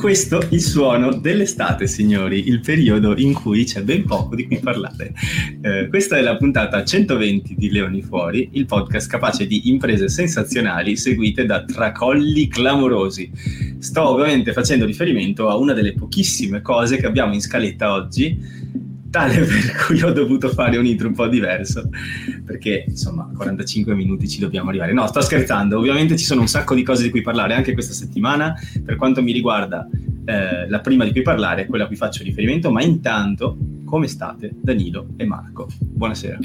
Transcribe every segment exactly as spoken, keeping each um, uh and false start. questo il suono dell'estate, signori, il periodo in cui c'è ben poco di cui parlare. Eh, questa è la puntata centoventi di Leoni Fuori, il podcast capace di imprese sensazionali seguite da tracolli clamorosi. Sto ovviamente facendo riferimento a una delle pochissime cose che abbiamo in scaletta oggi, tale per cui ho dovuto fare un intro un po' diverso, perché insomma quarantacinque minuti ci dobbiamo arrivare. No, sto scherzando, ovviamente ci sono un sacco di cose di cui parlare anche questa settimana. Per quanto mi riguarda, eh, la prima di cui parlare è quella a cui faccio riferimento, ma intanto, come state Danilo e Marco? Buonasera.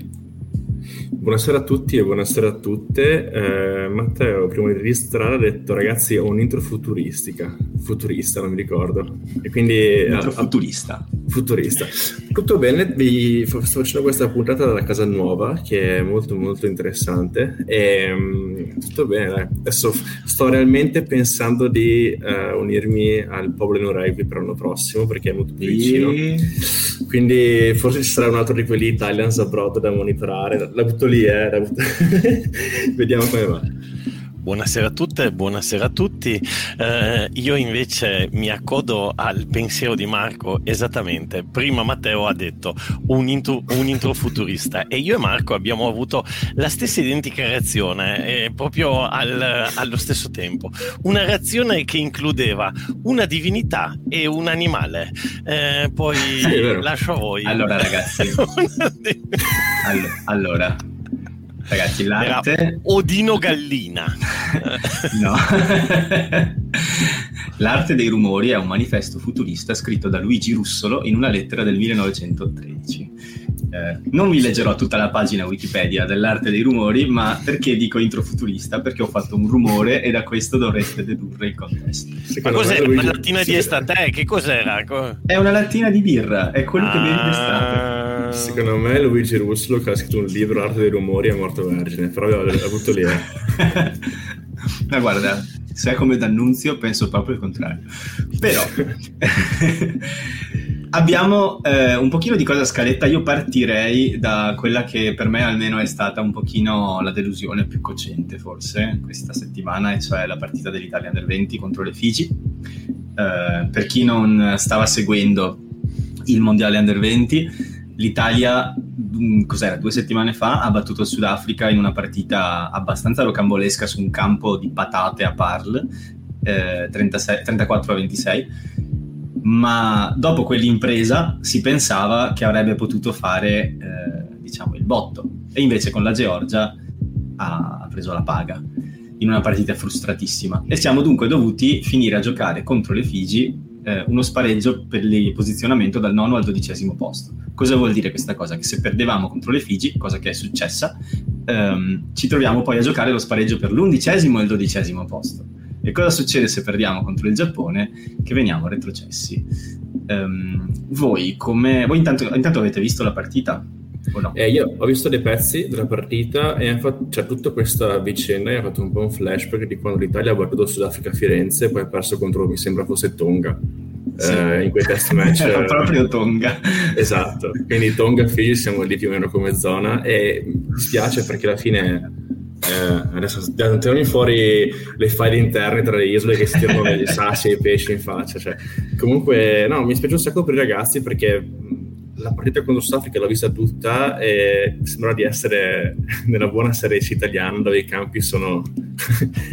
Buonasera a tutti e buonasera a tutte. eh, Matteo prima di registrare ha detto: ragazzi, ho un'intro futuristica futurista, non mi ricordo, e quindi a, futurista futurista tutto bene, vi sto facendo questa puntata dalla casa nuova che è molto molto interessante e um, tutto bene. Adesso sto realmente pensando di uh, unirmi al Poblenou Rugby per l'anno prossimo, perché è molto più vicino e... quindi forse ci sarà un altro di quelli Italians Abroad da monitorare. La butto lì, eh, la butto... vediamo come va. Buonasera a tutte, buonasera a tutti. Eh, io invece mi accodo al pensiero di Marco esattamente. Prima Matteo ha detto un intro, un intro futurista, e io e Marco abbiamo avuto la stessa identica reazione, eh, proprio al, allo stesso tempo. Una reazione che includeva una divinità e un animale. Eh, poi eh, lascio a voi. Allora ragazzi, div- allora... allora. Ragazzi, l'arte era Odino Gallina. No. L'arte dei rumori è un manifesto futurista scritto da Luigi Russolo in una lettera del millenovecentotredici. Eh, non vi leggerò tutta la pagina Wikipedia dell'arte dei rumori, ma perché dico intro futurista? Perché ho fatto un rumore e da questo dovreste dedurre il contesto. Secondo ma cos'era? Una lattina di estate? Che cos'era? È una lattina di birra, è quello ah... che bevi d'estate. Secondo me Luigi Russolo, che ha scritto un libro, L'arte dei rumori, è morto vergine, però l'ha avuto lì. Ma guarda, se è come D'Annunzio penso proprio il contrario. Però abbiamo eh, un pochino di cosa a scaletta. Io partirei da quella che per me almeno è stata un pochino la delusione più cocente forse questa settimana, e cioè la partita dell'Italia Under venti contro le Figi. Eh, per chi non stava seguendo il mondiale Under venti, l'Italia, cos'era, due settimane fa ha battuto il Sudafrica in una partita abbastanza rocambolesca su un campo di patate a Paarl, eh, trentaquattro a ventisei, ma dopo quell'impresa si pensava che avrebbe potuto fare eh, diciamo il botto, e invece con la Georgia ha preso la paga in una partita frustratissima, e siamo dunque dovuti finire a giocare contro le Figi eh, uno spareggio per il posizionamento dal nono al dodicesimo posto. Cosa vuol dire questa cosa? Che se perdevamo contro le Figi, cosa che è successa, ehm, ci troviamo poi a giocare lo spareggio per l'undicesimo e il dodicesimo posto. E cosa succede se perdiamo contro il Giappone? Che veniamo retrocessi. Ehm, voi come voi intanto, intanto avete visto la partita? O no? Eh, io ho visto dei pezzi della partita e fatto, cioè, tutta questa vicenda mi ha fatto un po' un flashback di quando l'Italia ha battuto Sudafrica a Firenze e poi ha perso contro, mi sembra fosse Tonga. Sì. Eh, in quei test match era proprio Tonga. Esatto, quindi Tonga Fiji siamo lì più o meno come zona, e mi spiace perché alla fine eh, adesso tirano fuori le faide interne tra le isole che si tirano i sassi e i pesci in faccia, cioè. Comunque no, mi spiace un sacco per i ragazzi, perché la partita contro Sudafrica l'ho vista tutta e sembra di essere nella buona Serie C italiana, dove i campi sono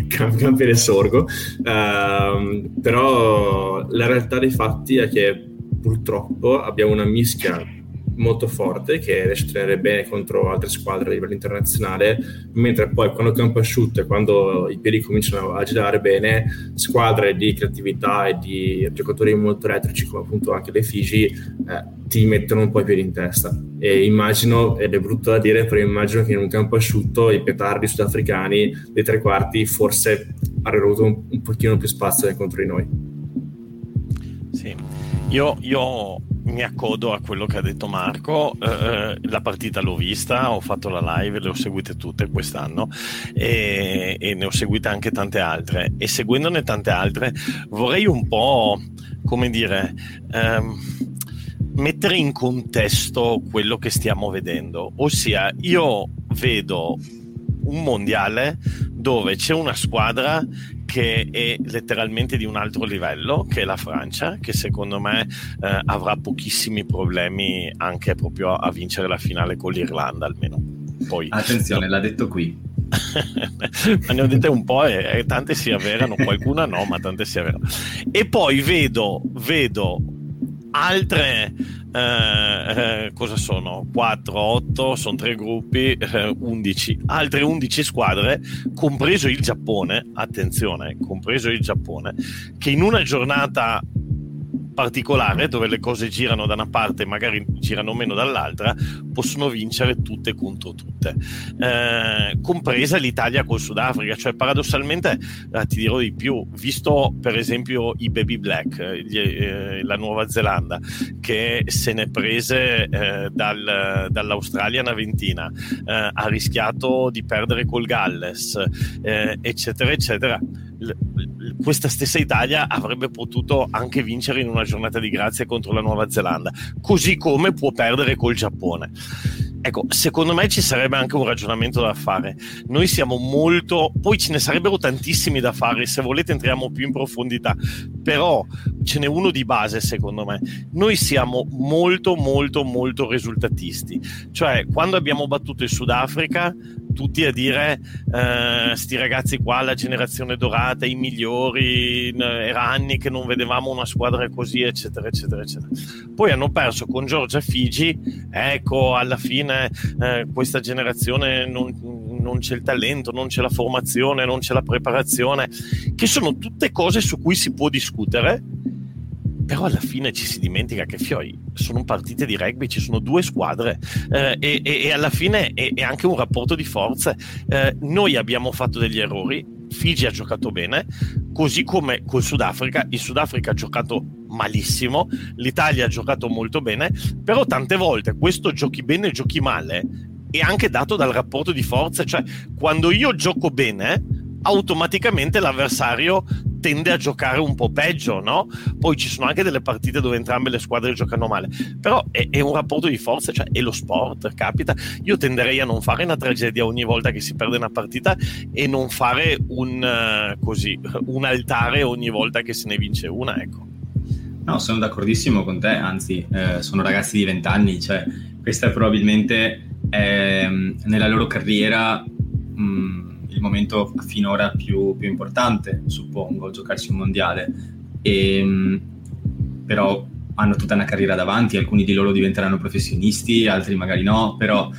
campi del sorgo. Uh, però la realtà dei fatti è che purtroppo abbiamo una mischia molto forte che riesce a tenere bene contro altre squadre a livello internazionale, mentre poi quando il campo è asciutto e quando i piedi cominciano a girare bene, squadre di creatività e di giocatori molto elettrici come appunto anche le Figi eh, ti mettono un po' i piedi in testa. E immagino, ed è brutto da dire, però immagino che in un campo asciutto i petardi sudafricani dei tre quarti forse avrebbero avuto un, un pochino più spazio contro di noi. Sì, io... io... mi accodo a quello che ha detto Marco. Eh, la partita l'ho vista, ho fatto la live, le ho seguite tutte quest'anno e, e ne ho seguite anche tante altre, e seguendone tante altre vorrei un po', come dire, ehm, mettere in contesto quello che stiamo vedendo, ossia io vedo un mondiale dove c'è una squadra che è letteralmente di un altro livello, che è la Francia, che secondo me eh, avrà pochissimi problemi anche proprio a vincere la finale con l'Irlanda, almeno. Poi, attenzione, no, l'ha detto qui. Ma ne ho dette un po' e, e tante si avverano, qualcuna no, ma tante si avverano. E poi vedo vedo altre eh, eh, cosa sono? quattro, otto, sono tre gruppi, eh, undici, altre undici squadre, compreso il Giappone, attenzione, compreso il Giappone, che in una giornata particolare dove le cose girano da una parte e magari girano meno dall'altra, possono vincere tutte contro tutte, eh, compresa l'Italia col Sudafrica. Cioè paradossalmente eh, ti dirò di più, visto per esempio i Baby Black, gli, eh, la Nuova Zelanda che se ne prese eh, dal, dall'Australia una ventina, eh, ha rischiato di perdere col Galles, eh, eccetera eccetera. Questa stessa Italia avrebbe potuto anche vincere in una giornata di grazia contro la Nuova Zelanda, così come può perdere col Giappone. Ecco, secondo me ci sarebbe anche un ragionamento da fare. Noi siamo molto, poi ce ne sarebbero tantissimi da fare, se volete entriamo più in profondità, però ce n'è uno di base secondo me. Noi siamo molto molto molto risultatisti, cioè quando abbiamo battuto il Sudafrica tutti a dire eh, sti ragazzi qua, la generazione dorata, i migliori, era anni che non vedevamo una squadra così, eccetera eccetera eccetera. Poi hanno perso con Georgia e Figi, ecco alla fine eh, questa generazione non, non c'è il talento, non c'è la formazione, non c'è la preparazione, che sono tutte cose su cui si può discutere, però alla fine ci si dimentica che fioi, sono partite di rugby, ci sono due squadre eh, e, e alla fine è, è anche un rapporto di forze. Eh, noi abbiamo fatto degli errori, Figi ha giocato bene, così come col Sudafrica, il Sudafrica ha giocato malissimo, l'Italia ha giocato molto bene, però tante volte questo giochi bene e giochi male è anche dato dal rapporto di forze, cioè quando io gioco bene automaticamente l'avversario tende a giocare un po' peggio, no? Poi ci sono anche delle partite dove entrambe le squadre giocano male, però è, è un rapporto di forza, cioè è lo sport, capita. Io tenderei a non fare una tragedia ogni volta che si perde una partita e non fare un uh, così un altare ogni volta che se ne vince una, ecco. No, sono d'accordissimo con te, anzi eh, sono ragazzi di vent'anni, cioè questa probabilmente è, nella loro carriera mh, il momento finora più, più importante, suppongo, giocarsi un mondiale, e, però hanno tutta una carriera davanti, alcuni di loro diventeranno professionisti, altri magari no, però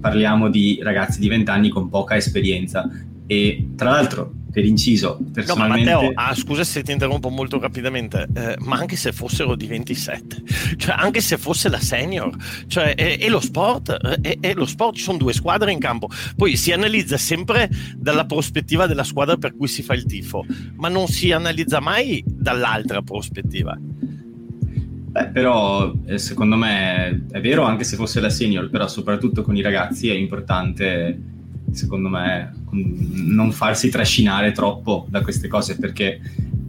parliamo di ragazzi di vent'anni con poca esperienza. E tra l'altro, per inciso, personalmente... No, ma Matteo, ah, scusa se ti interrompo molto rapidamente, eh, ma anche se fossero di ventisette, cioè anche se fosse la senior, cioè è, è lo sport, è, è lo sport, ci sono due squadre in campo, poi si analizza sempre dalla prospettiva della squadra per cui si fa il tifo, ma non si analizza mai dall'altra prospettiva. Beh, però secondo me è vero anche se fosse la senior, però soprattutto con i ragazzi è importante... secondo me non farsi trascinare troppo da queste cose, perché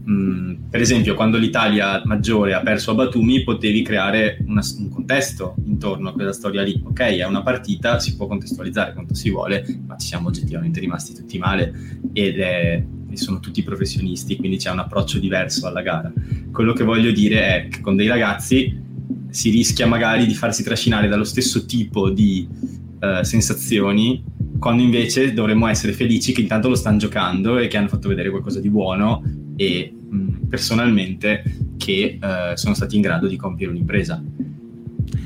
mh, per esempio quando l'Italia maggiore ha perso a Batumi potevi creare una, un contesto intorno a quella storia lì. Ok, è una partita, si può contestualizzare quanto si vuole, ma ci siamo oggettivamente rimasti tutti male ed è, e sono tutti professionisti, quindi c'è un approccio diverso alla gara. Quello che voglio dire è che con dei ragazzi si rischia magari di farsi trascinare dallo stesso tipo di uh, sensazioni, quando invece dovremmo essere felici che intanto lo stanno giocando e che hanno fatto vedere qualcosa di buono e mh, personalmente che eh, sono stati in grado di compiere un'impresa.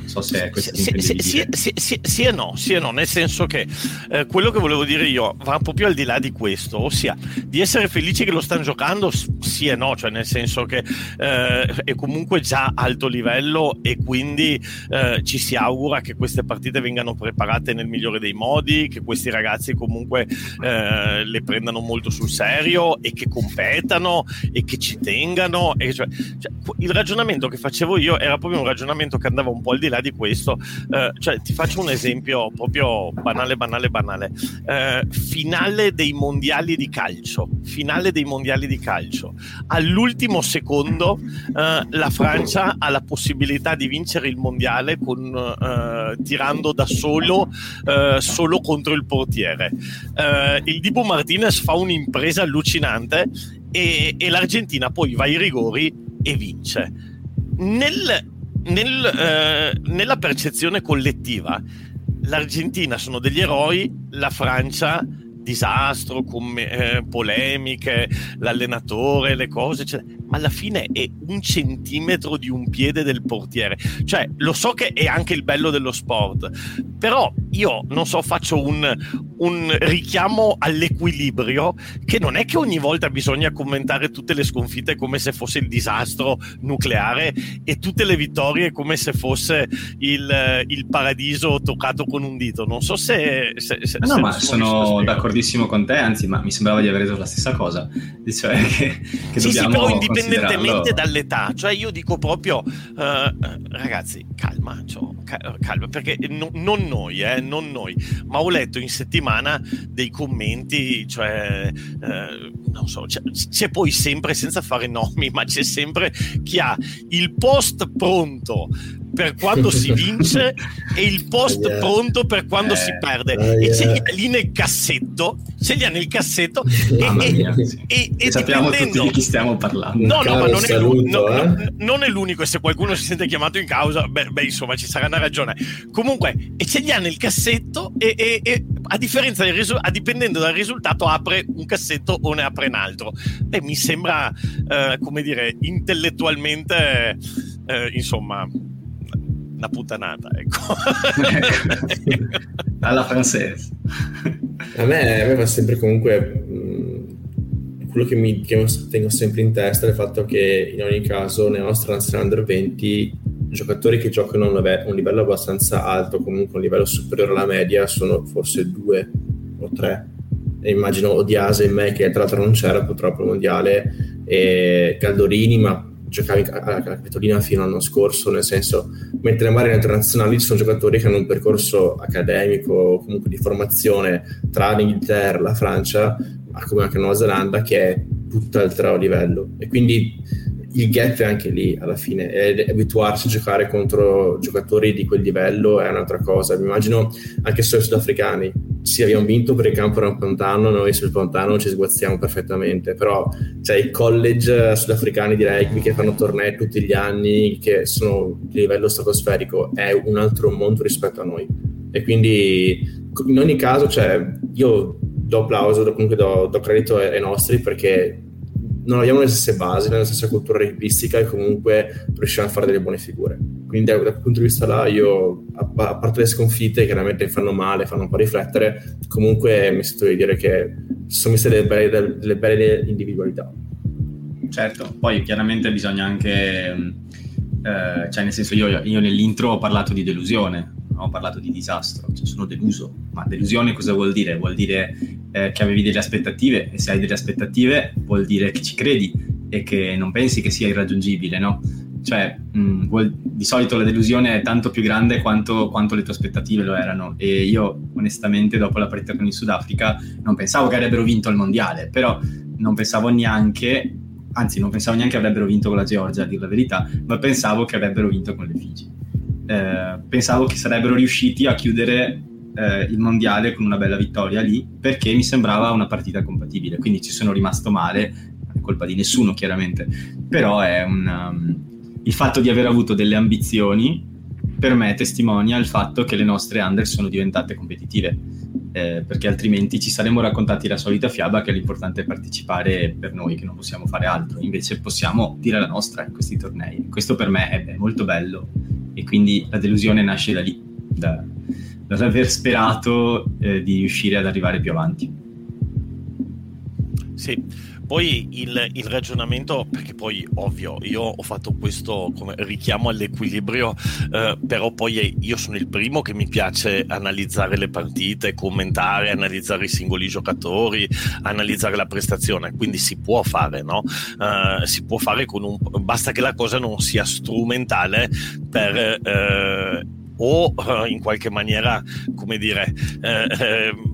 So se sì e no, sì e no, nel senso che eh, quello che volevo dire io va un po' più al di là di questo, ossia di essere felici che lo stanno giocando, sì e no, cioè nel senso che eh, è comunque già alto livello e quindi eh, ci si augura che queste partite vengano preparate nel migliore dei modi, che questi ragazzi comunque eh, le prendano molto sul serio e che competano e che ci tengano e cioè, cioè, il ragionamento che facevo io era proprio un ragionamento che andava un po' al di là di questo, eh, cioè ti faccio un esempio proprio banale banale banale eh, finale dei mondiali di calcio finale dei mondiali di calcio all'ultimo secondo eh, la Francia ha la possibilità di vincere il mondiale con eh, tirando da solo eh, solo contro il portiere, eh, il Dibu Martinez fa un'impresa allucinante e, e l'Argentina poi va ai rigori e vince. Nel, nel, eh, nella percezione collettiva l'Argentina sono degli eroi, la Francia disastro, come, eh, polemiche, l'allenatore, le cose eccetera. Ma alla fine è un centimetro di un piede del portiere, cioè lo so che è anche il bello dello sport, però io non so, faccio un, un richiamo all'equilibrio, che non è che ogni volta bisogna commentare tutte le sconfitte come se fosse il disastro nucleare e tutte le vittorie come se fosse il, il paradiso toccato con un dito. Non so se, se, se no se ma sono d'accordo con te, anzi, ma mi sembrava di aver reso la stessa cosa, cioè che, che sì, dobbiamo sì, però indipendentemente dall'età, cioè io dico proprio eh, ragazzi, calma, cioè, calma, perché no, non noi, eh, non noi, ma ho letto in settimana dei commenti, cioè eh, non so, c'è, c'è poi sempre, senza fare nomi, ma c'è sempre chi ha il post pronto per quando si vince e il post yeah. pronto per quando eh, si perde eh, e ce li ha lì nel cassetto, ce li ha nel cassetto e, mia, e, sì. e, e sappiamo tutti di chi stiamo parlando. No, no, ma non, saluto, è no, eh? no, non è l'unico, e se qualcuno si sente chiamato in causa, beh, beh insomma ci sarà una ragione. Comunque, e ce li ha nel cassetto e, e, e a differenza del risu- a dipendendo dal risultato apre un cassetto o ne apre un altro. E mi sembra eh, come dire, intellettualmente eh, insomma una puttanata, ecco. Alla francese. A me, a me va sempre comunque mh, quello che mi che tengo sempre in testa è il fatto che in ogni caso nella nostra Under venti giocatori che giocano a un livello abbastanza alto, comunque un livello superiore alla media, sono forse due o tre. E immagino Odiase e me, che tra l'altro non c'era purtroppo il mondiale, e Gallorini, ma giocavi alla Capitolina fino all'anno scorso, nel senso, mentre magari in internazionali ci sono giocatori che hanno un percorso accademico, comunque di formazione, tra l'Inghilterra, la Francia, ma come anche Nuova Zelanda, che è tutt'altro livello, e quindi il gap è anche lì alla fine. E abituarsi a giocare contro giocatori di quel livello è un'altra cosa. Mi immagino anche solo i sudafricani, sì, abbiamo vinto perché il campo era un pantano, noi sul pantano ci sguazziamo perfettamente, però cioè, i college sudafricani di rugby che fanno tornei tutti gli anni, che sono di livello stratosferico, è un altro mondo rispetto a noi, e quindi in ogni caso cioè, io do applauso, comunque do, do credito ai, ai nostri, perché non abbiamo le stesse basi, la stessa cultura rugbistica, e comunque riusciamo a fare delle buone figure. Quindi da, da quel punto di vista là io, a, a parte le sconfitte che veramente fanno male, fanno un po' riflettere, comunque mi sento di dire che ci sono messe delle belle, delle belle individualità. Certo, poi chiaramente bisogna anche eh, cioè nel senso io, io nell'intro ho parlato di delusione, ho parlato di disastro, cioè sono deluso. Ma delusione cosa vuol dire? Vuol dire eh, che avevi delle aspettative, e se hai delle aspettative vuol dire che ci credi e che non pensi che sia irraggiungibile, no? Cioè mh, vuol, di solito la delusione è tanto più grande quanto, quanto le tue aspettative lo erano, e io onestamente dopo la partita con il Sudafrica non pensavo che avrebbero vinto il mondiale, però non pensavo neanche, anzi non pensavo neanche avrebbero vinto con la Georgia, a dire la verità, ma pensavo che avrebbero vinto con le Figi. Eh, pensavo che sarebbero riusciti a chiudere eh, il mondiale con una bella vittoria lì, perché mi sembrava una partita compatibile, quindi ci sono rimasto male, non è colpa di nessuno chiaramente, però è un, um, il fatto di aver avuto delle ambizioni per me testimonia il fatto che le nostre under sono diventate competitive, eh, perché altrimenti ci saremmo raccontati la solita fiaba che l'importante è partecipare per noi, che non possiamo fare altro, invece possiamo dire la nostra in questi tornei. Questo per me è, è molto bello, e quindi la delusione nasce da lì, da, dall'aver sperato eh, di riuscire ad arrivare più avanti. Sì, poi il, il ragionamento, perché poi ovvio io ho fatto questo come richiamo all'equilibrio, eh, però poi io sono il primo che mi piace analizzare le partite, commentare, analizzare i singoli giocatori, analizzare la prestazione, quindi si può fare, no? Eh, si può fare con un, basta che la cosa non sia strumentale per eh, o eh, in qualche maniera, come dire, eh, eh,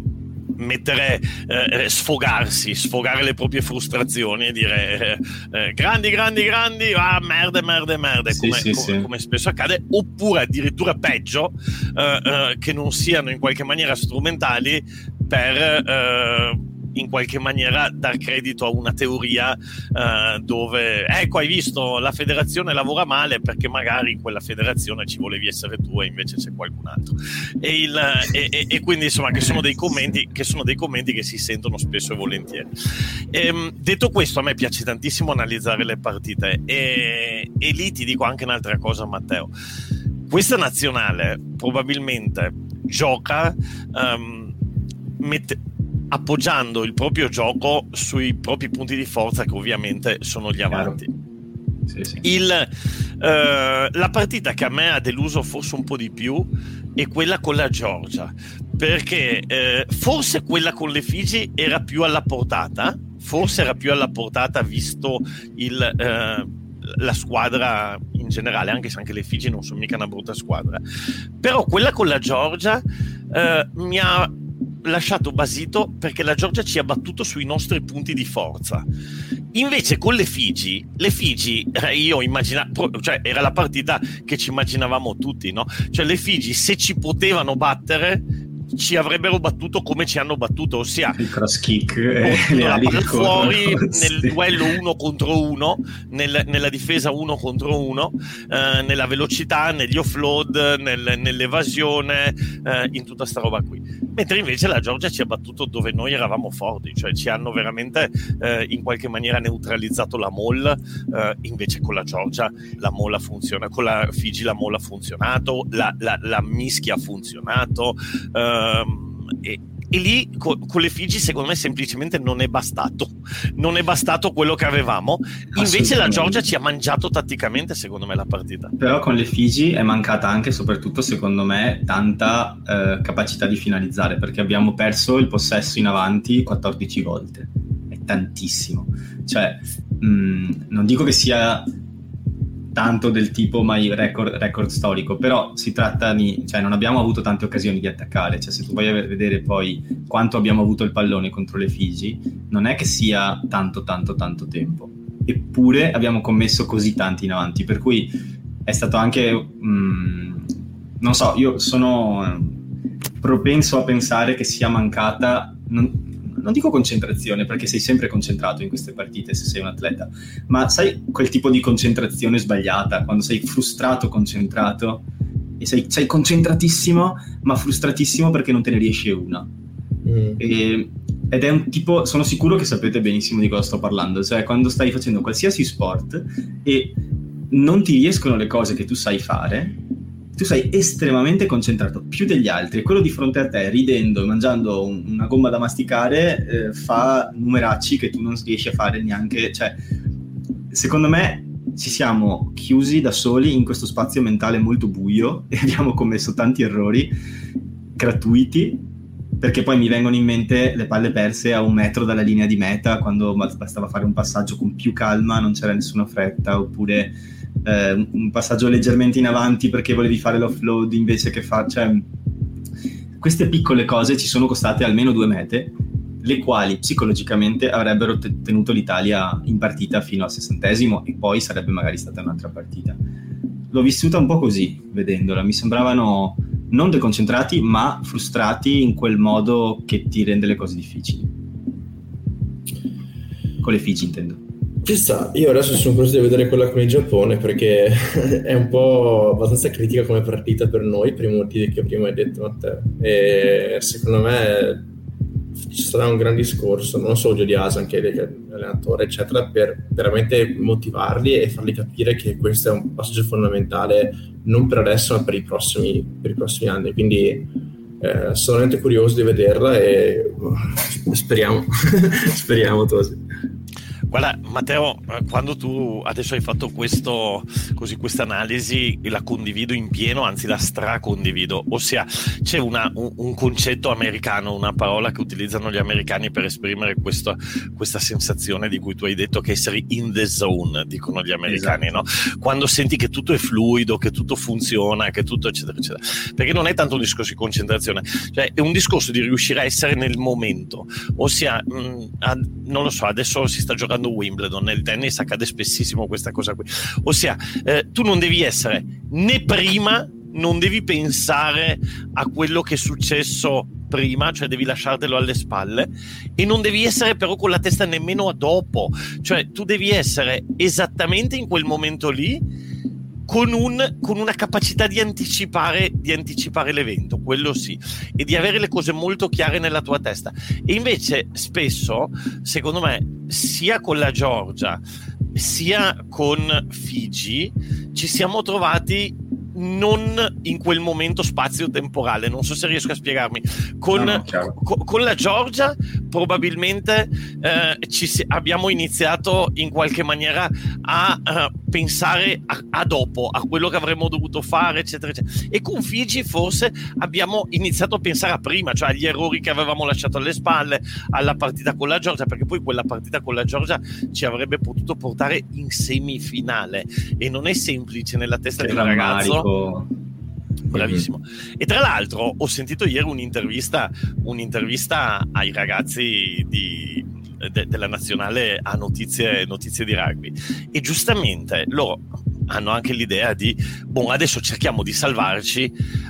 mettere, eh, sfogarsi, sfogare le proprie frustrazioni e dire eh, eh, grandi, grandi, grandi, ah, merda, merda, merda, sì, come, sì, come, sì. come spesso accade, oppure addirittura peggio, eh, eh, che non siano in qualche maniera strumentali per eh, in qualche maniera dar credito a una teoria eh, dove ecco, hai visto, la federazione lavora male perché magari in quella federazione ci volevi essere tu e invece c'è qualcun altro, e, il, e, e, e quindi insomma che sono dei commenti che sono dei commenti che si sentono spesso e volentieri. Ehm, detto questo, a me piace tantissimo analizzare le partite e, e lì ti dico anche un'altra cosa, Matteo. Questa nazionale probabilmente gioca um, mette, appoggiando il proprio gioco sui propri punti di forza, che ovviamente sono gli avanti. Sì, sì. Il, uh, la partita che a me ha deluso forse un po' di più è quella con la Georgia, perché eh, forse quella con le Figi era più alla portata, forse era più alla portata visto il... Uh, la squadra in generale, anche se anche le Figi non sono mica una brutta squadra, però quella con la Georgia eh, mi ha lasciato basito perché la Georgia ci ha battuto sui nostri punti di forza. Invece con le Figi, le Figi eh, io immaginavo, cioè era la partita che ci immaginavamo tutti, no? Cioè le Figi, se ci potevano battere, ci avrebbero battuto come ci hanno battuto, ossia il cross kick, eh, la palla fuori nel duello uno contro uno, nel, nella difesa uno contro uno, eh, nella velocità, negli offload, nel, nell'evasione, eh, in tutta sta roba qui. Mentre invece la Georgia ci ha battuto dove noi eravamo forti, cioè ci hanno veramente eh, in qualche maniera neutralizzato la molla. Eh, invece con la Georgia la molla funziona, con la Figi la molla ha funzionato, la, la, la mischia ha funzionato. Eh, E, e lì co- con le Figi secondo me semplicemente non è bastato non è bastato quello che avevamo. Invece la Georgia ci ha mangiato tatticamente, secondo me, la partita. Però con le Figi è mancata anche, soprattutto secondo me, tanta eh, capacità di finalizzare, perché abbiamo perso il possesso in avanti quattordici volte, è tantissimo. Cioè mh, non dico che sia tanto del tipo mai record, record storico, però si tratta di, cioè non abbiamo avuto tante occasioni di attaccare. Cioè se tu vai a vedere poi quanto abbiamo avuto il pallone contro le Figi, non è che sia tanto tanto tanto tempo, eppure abbiamo commesso così tanti in avanti, per cui è stato anche mh, non so, io sono propenso a pensare che sia mancata, non, non dico concentrazione, perché sei sempre concentrato in queste partite se sei un atleta, ma sai quel tipo di concentrazione sbagliata, quando sei frustrato, concentrato, e sei, sei concentratissimo ma frustratissimo perché non te ne riesce una. mm. e, ed è un tipo, sono sicuro che sapete benissimo di cosa sto parlando, cioè quando stai facendo qualsiasi sport e non ti riescono le cose che tu sai fare, tu sei estremamente concentrato, più degli altri. Quello di fronte a te, ridendo e mangiando un, una gomma da masticare, eh, fa numeracci che tu non riesci a fare neanche. Cioè, secondo me ci siamo chiusi da soli in questo spazio mentale molto buio e abbiamo commesso tanti errori gratuiti, perché poi mi vengono in mente le palle perse a un metro dalla linea di meta, quando bastava fare un passaggio con più calma, non c'era nessuna fretta, oppure Eh, un passaggio leggermente in avanti perché volevi fare l'offload invece che far... Cioè, queste piccole cose ci sono costate almeno due mete, le quali psicologicamente avrebbero te- tenuto l'Italia in partita fino al sessantesimo, e poi sarebbe magari stata un'altra partita. L'ho vissuta un po' così, vedendola. Mi sembravano non deconcentrati, ma frustrati in quel modo che ti rende le cose difficili. Con le Figi, intendo. Ci sta, io adesso sono curioso di vedere quella con il Giappone, perché è un po' abbastanza critica come partita per noi, per i motivi che prima hai detto, Matteo, e secondo me ci sarà un gran discorso, non so, Odiase, anche l'allenatore eccetera, per veramente motivarli e farli capire che questo è un passaggio fondamentale, non per adesso ma per i prossimi, per i prossimi anni, quindi eh, sono veramente curioso di vederla e speriamo speriamo così. Guarda Matteo, quando tu adesso hai fatto questo, così, questa analisi, la condivido in pieno, anzi la stracondivido, ossia c'è una, un, un concetto americano, una parola che utilizzano gli americani per esprimere questo, questa sensazione di cui tu hai detto, che essere in the zone, dicono gli americani, esatto. No? Quando senti che tutto è fluido, che tutto funziona, che tutto eccetera eccetera, perché non è tanto un discorso di concentrazione, cioè è un discorso di riuscire a essere nel momento, ossia mh, a, non lo so, adesso si sta giocando Wimbledon, nel tennis accade spessissimo questa cosa qui, ossia eh, tu non devi essere né prima, non devi pensare a quello che è successo prima, cioè devi lasciartelo alle spalle, e non devi essere però con la testa nemmeno a dopo, cioè tu devi essere esattamente in quel momento lì con, un, con una capacità di anticipare, di anticipare l'evento, quello sì, e di avere le cose molto chiare nella tua testa. E invece spesso, secondo me, sia con la Georgia sia con Figi ci siamo trovati non in quel momento spazio-temporale, non so se riesco a spiegarmi. Con, no, no, co- con la Georgia probabilmente eh, ci si- abbiamo iniziato in qualche maniera a uh, pensare a-, a dopo, a quello che avremmo dovuto fare, eccetera, eccetera. E con Figi forse abbiamo iniziato a pensare a prima, cioè agli errori che avevamo lasciato alle spalle, alla partita con la Georgia, perché poi quella partita con la Georgia ci avrebbe potuto portare in semifinale, e non è semplice nella testa di un ragazzo. Bravissimo. Mm-hmm. E tra l'altro ho sentito ieri un'intervista un'intervista ai ragazzi di, de, della nazionale a notizie, notizie di rugby, e giustamente loro hanno anche l'idea di boh, adesso cerchiamo di salvarci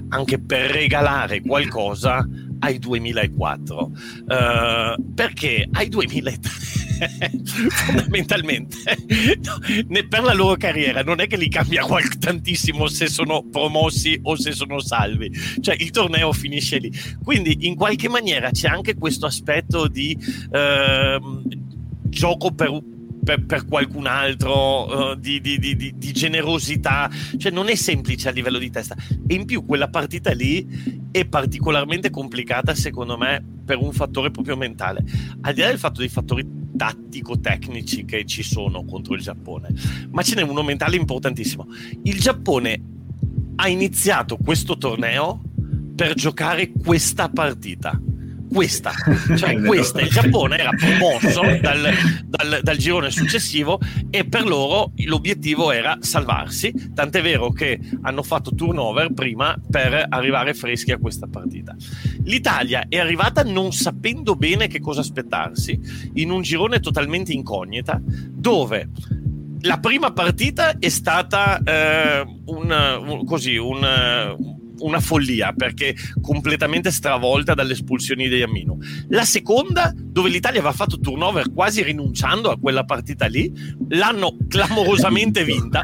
anche per regalare qualcosa ai duemilaquattro, uh, perché ai duemilatré fondamentalmente no, né per la loro carriera non è che li cambia tantissimo se sono promossi o se sono salvi, cioè il torneo finisce lì, quindi in qualche maniera c'è anche questo aspetto di eh, gioco per Per, per qualcun altro, uh, di, di, di, di generosità, cioè non è semplice a livello di testa, e in più quella partita lì è particolarmente complicata secondo me per un fattore proprio mentale, al di là del fatto dei fattori tattico-tecnici che ci sono contro il Giappone, ma ce n'è uno mentale importantissimo. Il Giappone ha iniziato questo torneo per giocare questa partita, questa, cioè questa, il Giappone era promosso dal, dal, dal girone successivo, e per loro l'obiettivo era salvarsi, tant'è vero che hanno fatto turnover prima per arrivare freschi a questa partita. L'Italia è arrivata non sapendo bene che cosa aspettarsi, in un girone totalmente incognita, dove la prima partita è stata eh, un, un, così, un una follia, perché completamente stravolta dalle espulsioni di Amino. La seconda, dove l'Italia aveva fatto turnover quasi rinunciando a quella partita lì, l'hanno clamorosamente vinta.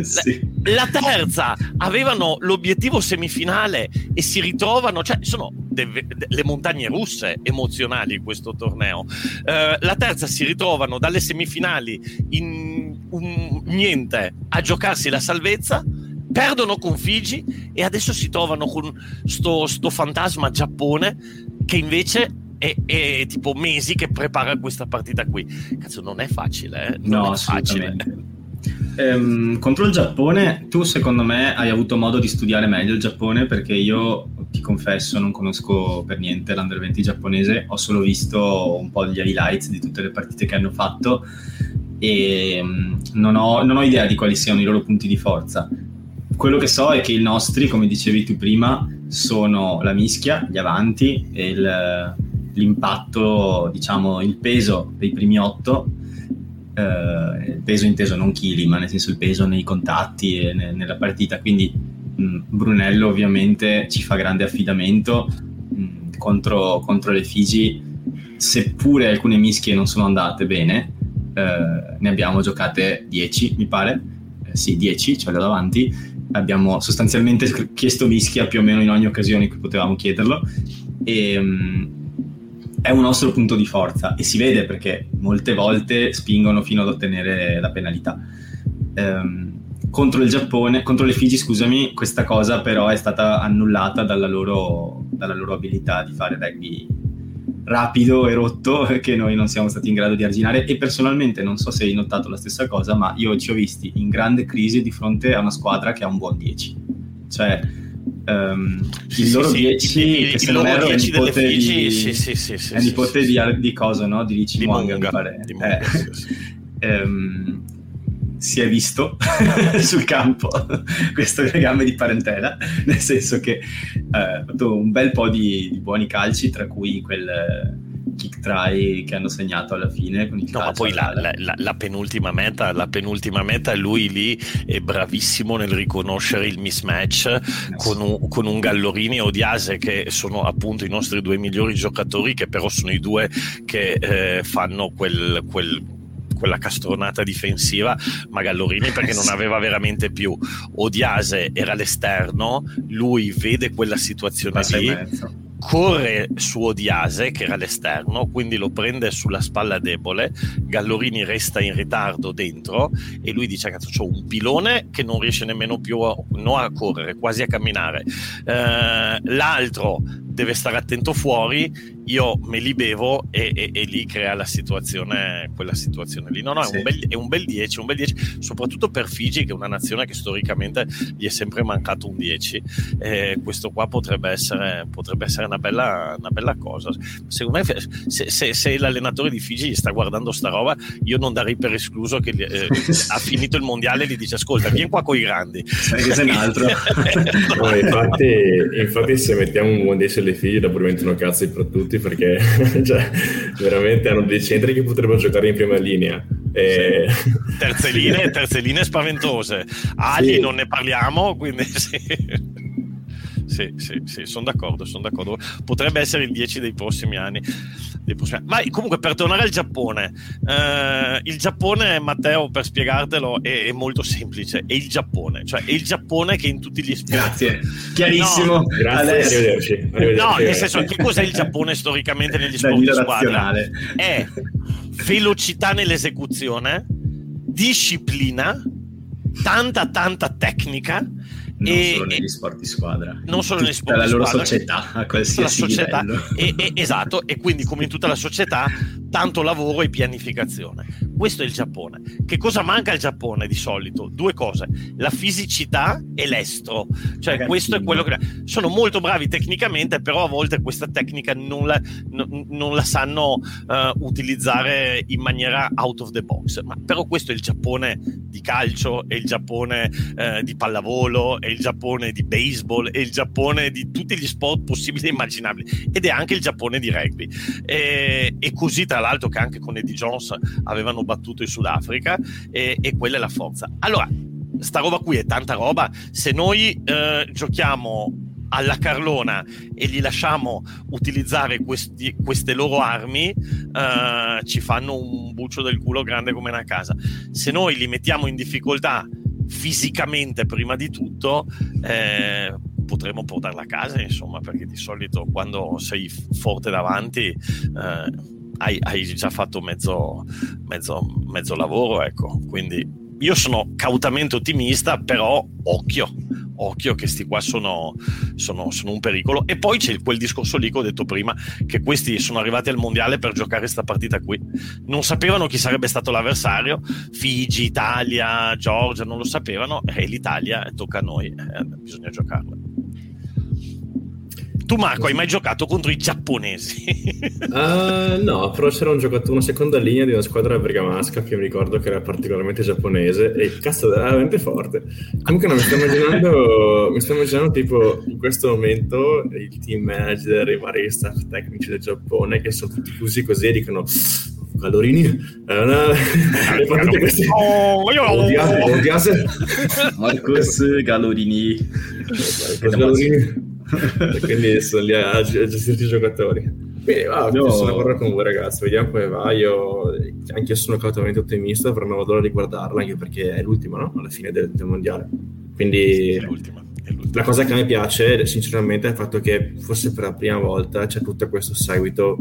Sì. La terza, avevano l'obiettivo semifinale e si ritrovano, cioè sono deve, de, le montagne russe emozionali in questo torneo. Eh, la terza, si ritrovano dalle semifinali in un, niente, a giocarsi la salvezza, perdono con Figi, e adesso si trovano con sto, sto fantasma Giappone che invece è, è tipo mesi che prepara questa partita qui. Cazzo, non è facile, eh? Non no, è facile. Ehm, contro il Giappone tu secondo me hai avuto modo di studiare meglio il Giappone, perché io ti confesso non conosco per niente l'Under venti giapponese, ho solo visto un po' gli highlights di tutte le partite che hanno fatto e non ho, non ho idea di quali siano i loro punti di forza. Quello che so è che i nostri, come dicevi tu prima, sono la mischia, gli avanti, e il, l'impatto, diciamo, il peso dei primi otto, eh, il peso inteso non chili, ma nel senso il peso nei contatti e ne, nella partita. Quindi mh, Brunello ovviamente ci fa grande affidamento mh, contro, contro le Figi, seppure alcune mischie non sono andate bene, eh, ne abbiamo giocate dieci, mi pare, eh, sì, dieci, ce l'ho davanti. Abbiamo sostanzialmente chiesto mischia più o meno in ogni occasione in cui potevamo chiederlo, e um, è un nostro punto di forza e si vede, perché molte volte spingono fino ad ottenere la penalità. Um, contro il Giappone, contro le Figi, scusami, questa cosa però è stata annullata dalla loro, dalla loro abilità di fare rugby rapido e rotto, che noi non siamo stati in grado di arginare. E personalmente non so se hai notato la stessa cosa, ma io ci ho visti in grande crisi di fronte a una squadra che ha un buon dieci, cioè um, sì, il loro dieci, sì, che se non erro è nipote di, di, sì, sì, sì, sì, è nipote sì, di, sì. di cosa, no? Di Ricci Mwanga, mi pare. Di Munga, eh. sì, sì. um, si è visto sul campo questo legame di parentela, nel senso che ha eh, fatto un bel po' di, di buoni calci, tra cui quel, kick try che hanno segnato alla fine con il no, ma poi la, la, la, la penultima meta la penultima meta lui lì è bravissimo nel riconoscere il mismatch con un, con un Gallorini e Odiase, che sono appunto i nostri due migliori giocatori, che però sono i due che eh, fanno quel, quel quella castronata difensiva, ma Gallorini perché non aveva veramente più. Odiase era all'esterno, lui vede quella situazione lì, corre su Odiase che era all'esterno, quindi lo prende sulla spalla debole, Gallorini resta in ritardo dentro e lui dice: cazzo, c'ho un pilone che non riesce nemmeno più a, no, a correre, quasi a camminare, eh, l'altro deve stare attento fuori, io me li bevo, e, e, e lì crea la situazione, quella situazione lì. No, no, è, sì. un, bel, è un bel dieci, un bel dieci, soprattutto per Figi, che è una nazione che storicamente gli è sempre mancato un dieci. Eh, questo qua potrebbe essere, potrebbe essere una bella, una bella cosa. Secondo me, se, se, se l'allenatore di Figi sta guardando sta roba, io non darei per escluso che eh, ha finito il mondiale e gli dice: ascolta, vieni qua coi grandi. Sai che sei un altro. No, infatti, infatti, se mettiamo un buon dieci alle Figi, dopo diventano cazzi per tutti, perché cioè, veramente hanno dei centri che potrebbero giocare in prima linea e... sì. terze linee terze linee spaventose, ali sì. Non ne parliamo, quindi sì. Sì, sì, sì, sono d'accordo, sono d'accordo. Potrebbe essere il dieci dei prossimi anni. Dei prossimi anni. Ma comunque, per tornare al Giappone, eh, il Giappone, Matteo, per spiegartelo, è, è molto semplice. È il Giappone, cioè è il Giappone che in tutti gli spazi. Grazie, chiarissimo. No, grazie, arrivederci, arrivederci. No, nel senso, che cos'è il Giappone storicamente negli sport di squadra? È velocità nell'esecuzione, disciplina, tanta, tanta tecnica. Non e, solo negli sport di squadra, non solo negli sport di squadra, la loro società, a qualsiasi società, e, e, esatto, e quindi come in tutta la società tanto lavoro e pianificazione. Questo è il Giappone. Che cosa manca al Giappone di solito? Due cose: la fisicità e l'estro, cioè ragazzino. Questo è quello che sono molto bravi tecnicamente, però a volte questa tecnica non la, n- non la sanno uh, utilizzare in maniera out of the box. Ma però questo è il Giappone di calcio, è il Giappone uh, di pallavolo, è il Giappone di baseball, è il Giappone di tutti gli sport possibili e immaginabili, ed è anche il Giappone di rugby. E, e così, tra l'altro, che anche con Eddie Jones avevano battuto in Sudafrica, e, e quella è la forza. Allora, sta roba qui è tanta roba. Se noi eh, giochiamo alla carlona e gli lasciamo utilizzare questi, queste loro armi, eh, ci fanno un buccio del culo grande come una casa. Se noi li mettiamo in difficoltà fisicamente prima di tutto, eh, potremmo portarla a casa, insomma, perché di solito quando sei forte davanti eh, hai, hai già fatto mezzo, mezzo, mezzo lavoro, ecco. Quindi io sono cautamente ottimista, però occhio occhio che sti qua sono, sono, sono un pericolo. E poi c'è quel discorso lì che ho detto prima, che questi sono arrivati al mondiale per giocare questa partita qui, non sapevano chi sarebbe stato l'avversario. Figi, Italia, Georgia, non lo sapevano, e l'Italia tocca a noi, eh, bisogna giocarla. Tu, Marco, hai mai giocato contro i giapponesi? Uh, no, però c'era un giocatore, una seconda linea di una squadra bergamasca che mi ricordo che era particolarmente giapponese e cazzo era veramente forte. Comunque no, mi sto immaginando, mi sto immaginando tipo in questo momento il team manager, i vari staff tecnici del Giappone che sono tutti chiusi così e dicono: Gallorini, eh, una... oh, io... Odiase, Odiase. Marcos Gallorini. Gallorini. Quindi sono lì a, gi- a gestire i giocatori. Quindi ah, no. Sono d'accordo con voi, ragazzi, vediamo come va. Io anche io sono cautamente ottimista, però non vado l'ora di guardarla, anche perché è l'ultima, no? Alla fine del, del mondiale, quindi è l'ultima. È l'ultima. La cosa che a me piace sinceramente è il fatto che forse per la prima volta c'è tutto questo seguito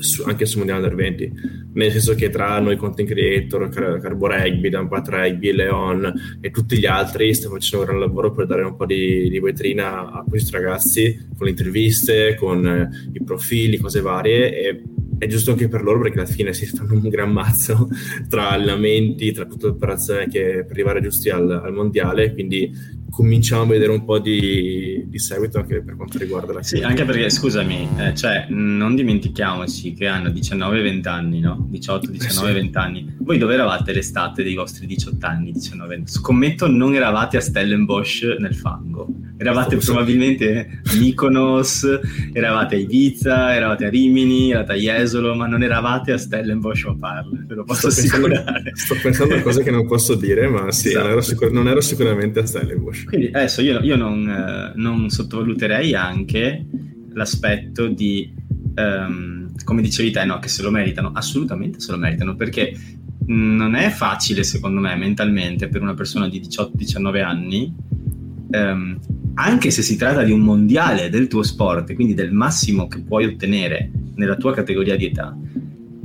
su, anche sul mondiale under venti, nel senso che tra noi content creator, Car- Carbo Rugby, Dampat Rugby, Leon e tutti gli altri stiamo facendo un gran lavoro per dare un po' di, di vetrina a questi ragazzi, con le interviste, con eh, i profili, cose varie, e è giusto anche per loro perché alla fine si fanno un gran mazzo tra allenamenti, tra tutta l'operazione che per arrivare giusti al, al mondiale, quindi cominciamo a vedere un po' di, di seguito anche per quanto riguarda la sì, anche perché scusami, eh, cioè non dimentichiamoci che hanno diciannove venti anni, no? diciotto diciannove, eh sì. venti anni. Voi dove eravate l'estate dei vostri diciotto anni, diciannove anni? Scommetto non eravate a Stellenbosch nel fango. Eravate probabilmente a Mykonos, eravate a Ibiza, eravate a Rimini, eravate a Jesolo, ma non eravate a Stellenbosch o a Paarl, ve lo posso sto assicurare. Pensando, sto pensando a cose che non posso dire, ma sì, esatto. non, ero sicur- non ero sicuramente a Stellenbosch. Quindi adesso io, io non, eh, non sottovaluterei anche l'aspetto di, um, come dicevi te, no, che se lo meritano, assolutamente se lo meritano, perché non è facile, secondo me, mentalmente per una persona di diciotto diciannove anni, um, anche se si tratta di un mondiale del tuo sport, quindi del massimo che puoi ottenere nella tua categoria di età,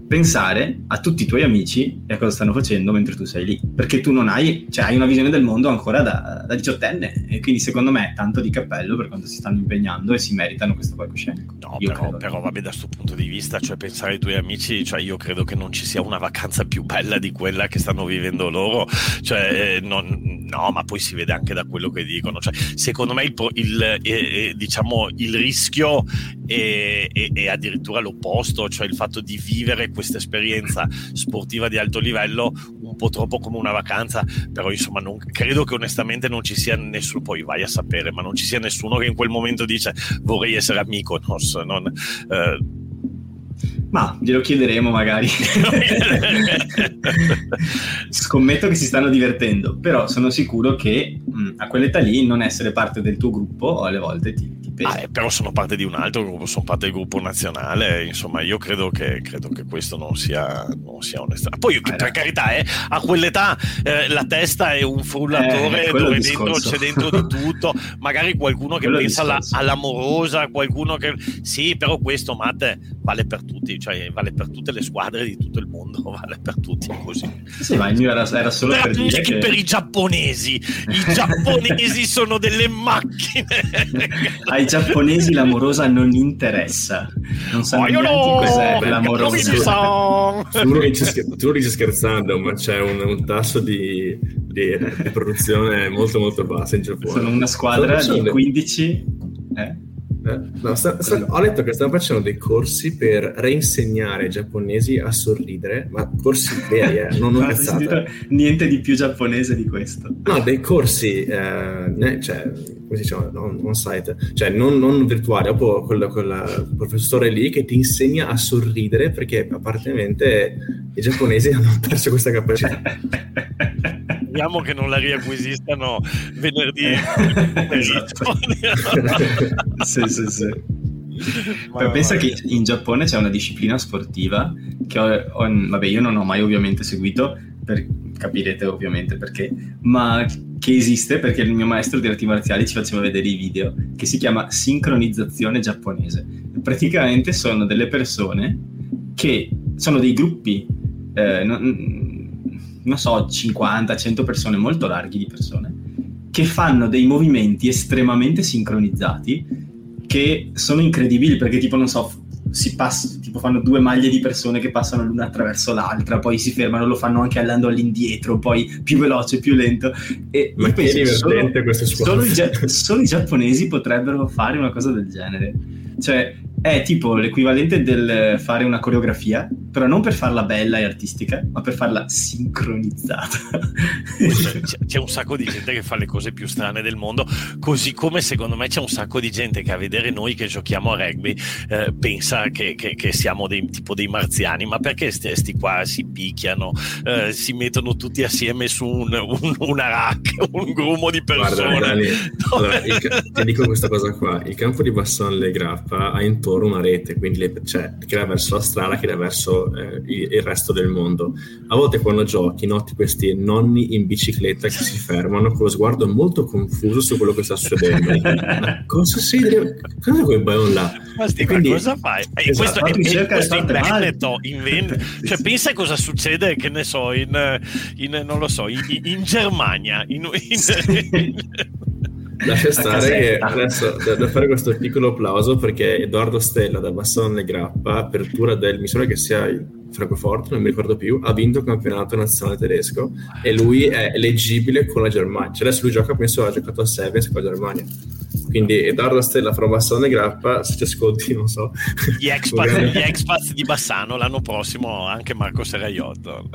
pensare a tutti i tuoi amici e a cosa stanno facendo mentre tu sei lì, perché tu non hai, cioè hai una visione del mondo ancora da, da diciottenne, e quindi secondo me tanto di cappello per quanto si stanno impegnando e si meritano questo palcoscenico. No, io però, però vabbè, da questo punto di vista, cioè pensare ai tuoi amici, cioè io credo che non ci sia una vacanza più bella di quella che stanno vivendo loro, cioè non, no, ma poi si vede anche da quello che dicono, cioè secondo me il, il eh, diciamo il rischio è, è, è addirittura l'opposto, cioè il fatto di vivere questa esperienza sportiva di alto livello un po' troppo come una vacanza. Però insomma non, credo che onestamente non ci sia nessuno, poi vai a sapere, ma non ci sia nessuno che in quel momento dice vorrei essere a Mykonos, non, eh. Ma glielo chiederemo magari. Scommetto che si stanno divertendo, però sono sicuro che mh, a quell'età lì non essere parte del tuo gruppo alle volte ti, ti pesa. Ah, eh, però sono parte di un altro gruppo, sono parte del gruppo nazionale, insomma io credo che, credo che questo non sia, non sia onesto. Poi ah, per carità, eh, a quell'età eh, la testa è un frullatore, eh, dove dentro c'è dentro di tutto, magari qualcuno che quello pensa alla, all'amorosa, qualcuno che sì, però questo Matte vale per tutti, cioè vale per tutte le squadre di tutto il mondo, vale per tutti, così. Sì, ma il mio era, era solo per, per dire che per i giapponesi, i giapponesi sono delle macchine. Ai giapponesi l'amorosa non interessa, non sanno oh, neanche no, cos'è l'amorosa. Tu lo dici scherzando, ma c'è un, un tasso di, di, di produzione molto molto basso in Giappone. Sono una squadra sono di quindici eh? Eh? No, sta, sta, ho letto che stanno facendo dei corsi per reinsegnare i giapponesi a sorridere, ma corsi veri, eh, non ho pensato niente di più giapponese di questo. No, dei corsi, eh, cioè, come si dice, on, on site, cioè non, non virtuali, dopo quel, quel professore lì che ti insegna a sorridere, perché apparentemente i giapponesi hanno perso questa capacità. Speriamo che non la riacquisiscano venerdì. Esatto. Sì, sì, sì. Ma pensa che in Giappone c'è una disciplina sportiva che ho, ho, vabbè, io non ho mai ovviamente seguito, per, capirete ovviamente perché, ma che esiste perché il mio maestro di arti marziali ci faceva vedere i video, che si chiama sincronizzazione giapponese. Praticamente sono delle persone che sono dei gruppi, eh, non, non so, cinquanta cento persone, molto larghi di persone, che fanno dei movimenti estremamente sincronizzati che sono incredibili, perché tipo, non so, si pass- tipo fanno due maglie di persone che passano l'una attraverso l'altra, poi si fermano, lo fanno anche andando all'indietro, poi più veloce, più lento. E ma che divertente queste scuole. Solo, solo i giapponesi potrebbero fare una cosa del genere. Cioè, è tipo l'equivalente del fare una coreografia, però non per farla bella e artistica, ma per farla sincronizzata. C'è, c'è un sacco di gente che fa le cose più strane del mondo, così come secondo me c'è un sacco di gente che a vedere noi che giochiamo a rugby eh, pensa che, che, che siamo dei, tipo dei marziani, ma perché sti, sti qua si picchiano, eh, si mettono tutti assieme su un, un, una rack, un grumo di persone. Guarda, allora, il, ti dico questa cosa qua, il campo di Bassano del Grappa ha intorno una rete, quindi le, cioè, che va verso la strada, che va verso eh, il, il resto del mondo. A volte quando giochi noti questi nonni in bicicletta che si fermano con lo sguardo molto confuso su quello che sta succedendo. Ma cosa sei? Cosa è quel ballon là? Ma stima, quindi, cosa fai? Eh, esatto, questo è, è, questo in Veneto, in Veneto. Cioè pensa cosa succede, che ne so, in, in non lo so, in, in Germania, in, in, sì. in Lascia stare che adesso da, da fare questo piccolo applauso, perché Edoardo Stella da Bassano del Grappa, apertura del, mi sembra che sia il Francoforte, non mi ricordo più, ha vinto il campionato nazionale tedesco e lui è eleggibile con la Germania. Cioè adesso lui gioca, penso ha giocato a Sevens con la Germania. quindi è Edoardo Stella fra Bassano del Grappa, se ti ascolti non so gli expat, gli expat di Bassano l'anno prossimo, anche Marco Seraiotto.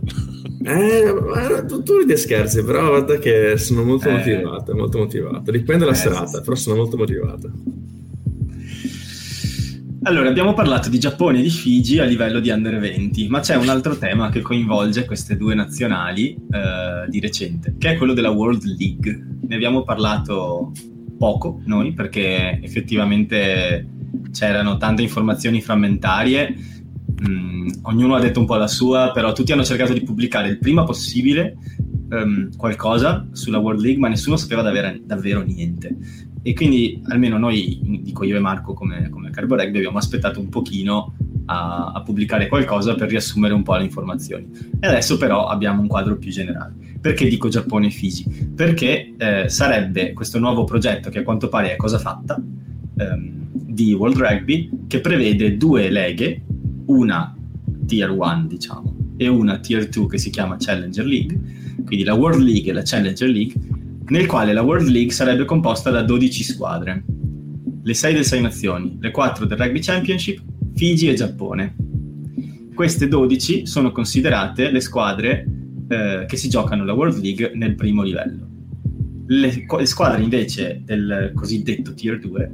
Eh, ma tu, tu ridi e scherzi, però guarda che sono molto eh. motivato, molto motivato. Dipende dalla eh, serata, però sono molto motivato. Allora, abbiamo parlato di Giappone e di Figi a livello di under venti, ma c'è un altro tema che coinvolge queste due nazionali eh, di recente, che è quello della World League. Ne abbiamo parlato poco noi, perché effettivamente c'erano tante informazioni frammentarie. Mm, ognuno ha detto un po' la sua, però tutti hanno cercato di pubblicare il prima possibile um, qualcosa sulla World League, ma nessuno sapeva davvero, davvero niente, e quindi almeno noi, dico io e Marco come, come Carbo Rugby, abbiamo aspettato un pochino a, a pubblicare qualcosa per riassumere un po' le informazioni. E adesso però abbiamo un quadro più generale. Perché dico Giappone e Figi? Perché eh, sarebbe questo nuovo progetto, che a quanto pare è cosa fatta, um, di World Rugby, che prevede due leghe, una tier uno diciamo e una tier due che si chiama Challenger League, quindi la World League e la Challenger League, nel quale la World League sarebbe composta da dodici squadre, le sei del sei Nazioni, le quattro del Rugby Championship, Figi e Giappone. Queste dodici sono considerate le squadre eh, che si giocano la World League nel primo livello. Le, le squadre invece del cosiddetto tier due,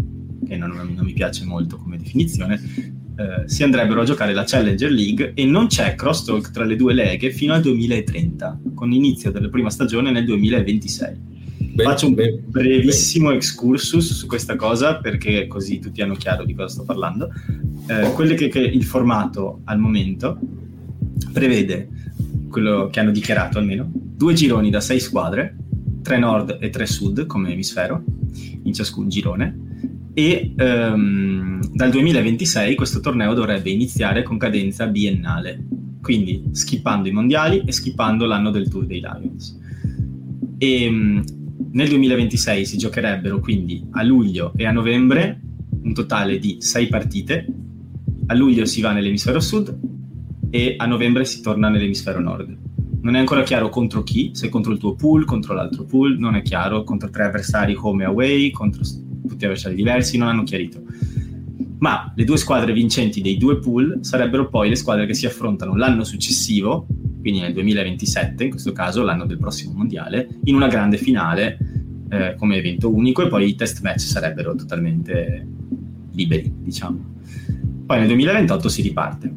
che non, non mi piace molto come definizione, Uh, si andrebbero a giocare la Challenger League, e non c'è crosstalk tra le due leghe fino al duemilatrenta, con inizio della prima stagione nel duemilaventisei. ben, faccio un ben, brevissimo ben. excursus su questa cosa, perché così tutti hanno chiaro di cosa sto parlando. Uh, quello che, che il formato al momento prevede, quello che hanno dichiarato almeno, due gironi da sei squadre, tre nord e tre sud come emisfero in ciascun girone, e um, dal duemilaventisei questo torneo dovrebbe iniziare con cadenza biennale, quindi skippando i mondiali e skippando l'anno del Tour dei Lions. E um, nel duemilaventisei si giocherebbero quindi a luglio e a novembre un totale di sei partite. A luglio si va nell'emisfero sud e a novembre si torna nell'emisfero nord. Non è ancora chiaro contro chi, se contro il tuo pool, contro l'altro pool, non è chiaro, contro tre avversari home e away, contro tutti avversari diversi, non hanno chiarito. Ma le due squadre vincenti dei due pool sarebbero poi le squadre che si affrontano l'anno successivo, quindi nel duemilaventisette, in questo caso l'anno del prossimo mondiale, in una grande finale eh, come evento unico, e poi i test match sarebbero totalmente liberi, diciamo. Poi nel duemilaventotto si riparte.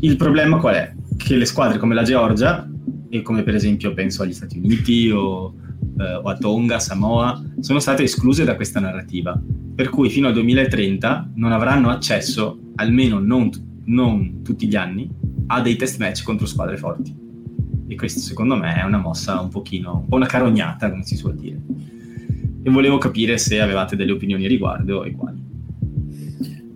Il problema qual è? Che le squadre come la Georgia, e come per esempio penso agli Stati Uniti o, eh, o a Tonga, Samoa, sono state escluse da questa narrativa, per cui fino al duemilatrenta non avranno accesso, almeno non, non tutti gli anni, a dei test match contro squadre forti. E questo secondo me è una mossa un pochino, un po' una carognata, come si suol dire, e volevo capire se avevate delle opinioni a riguardo e quali.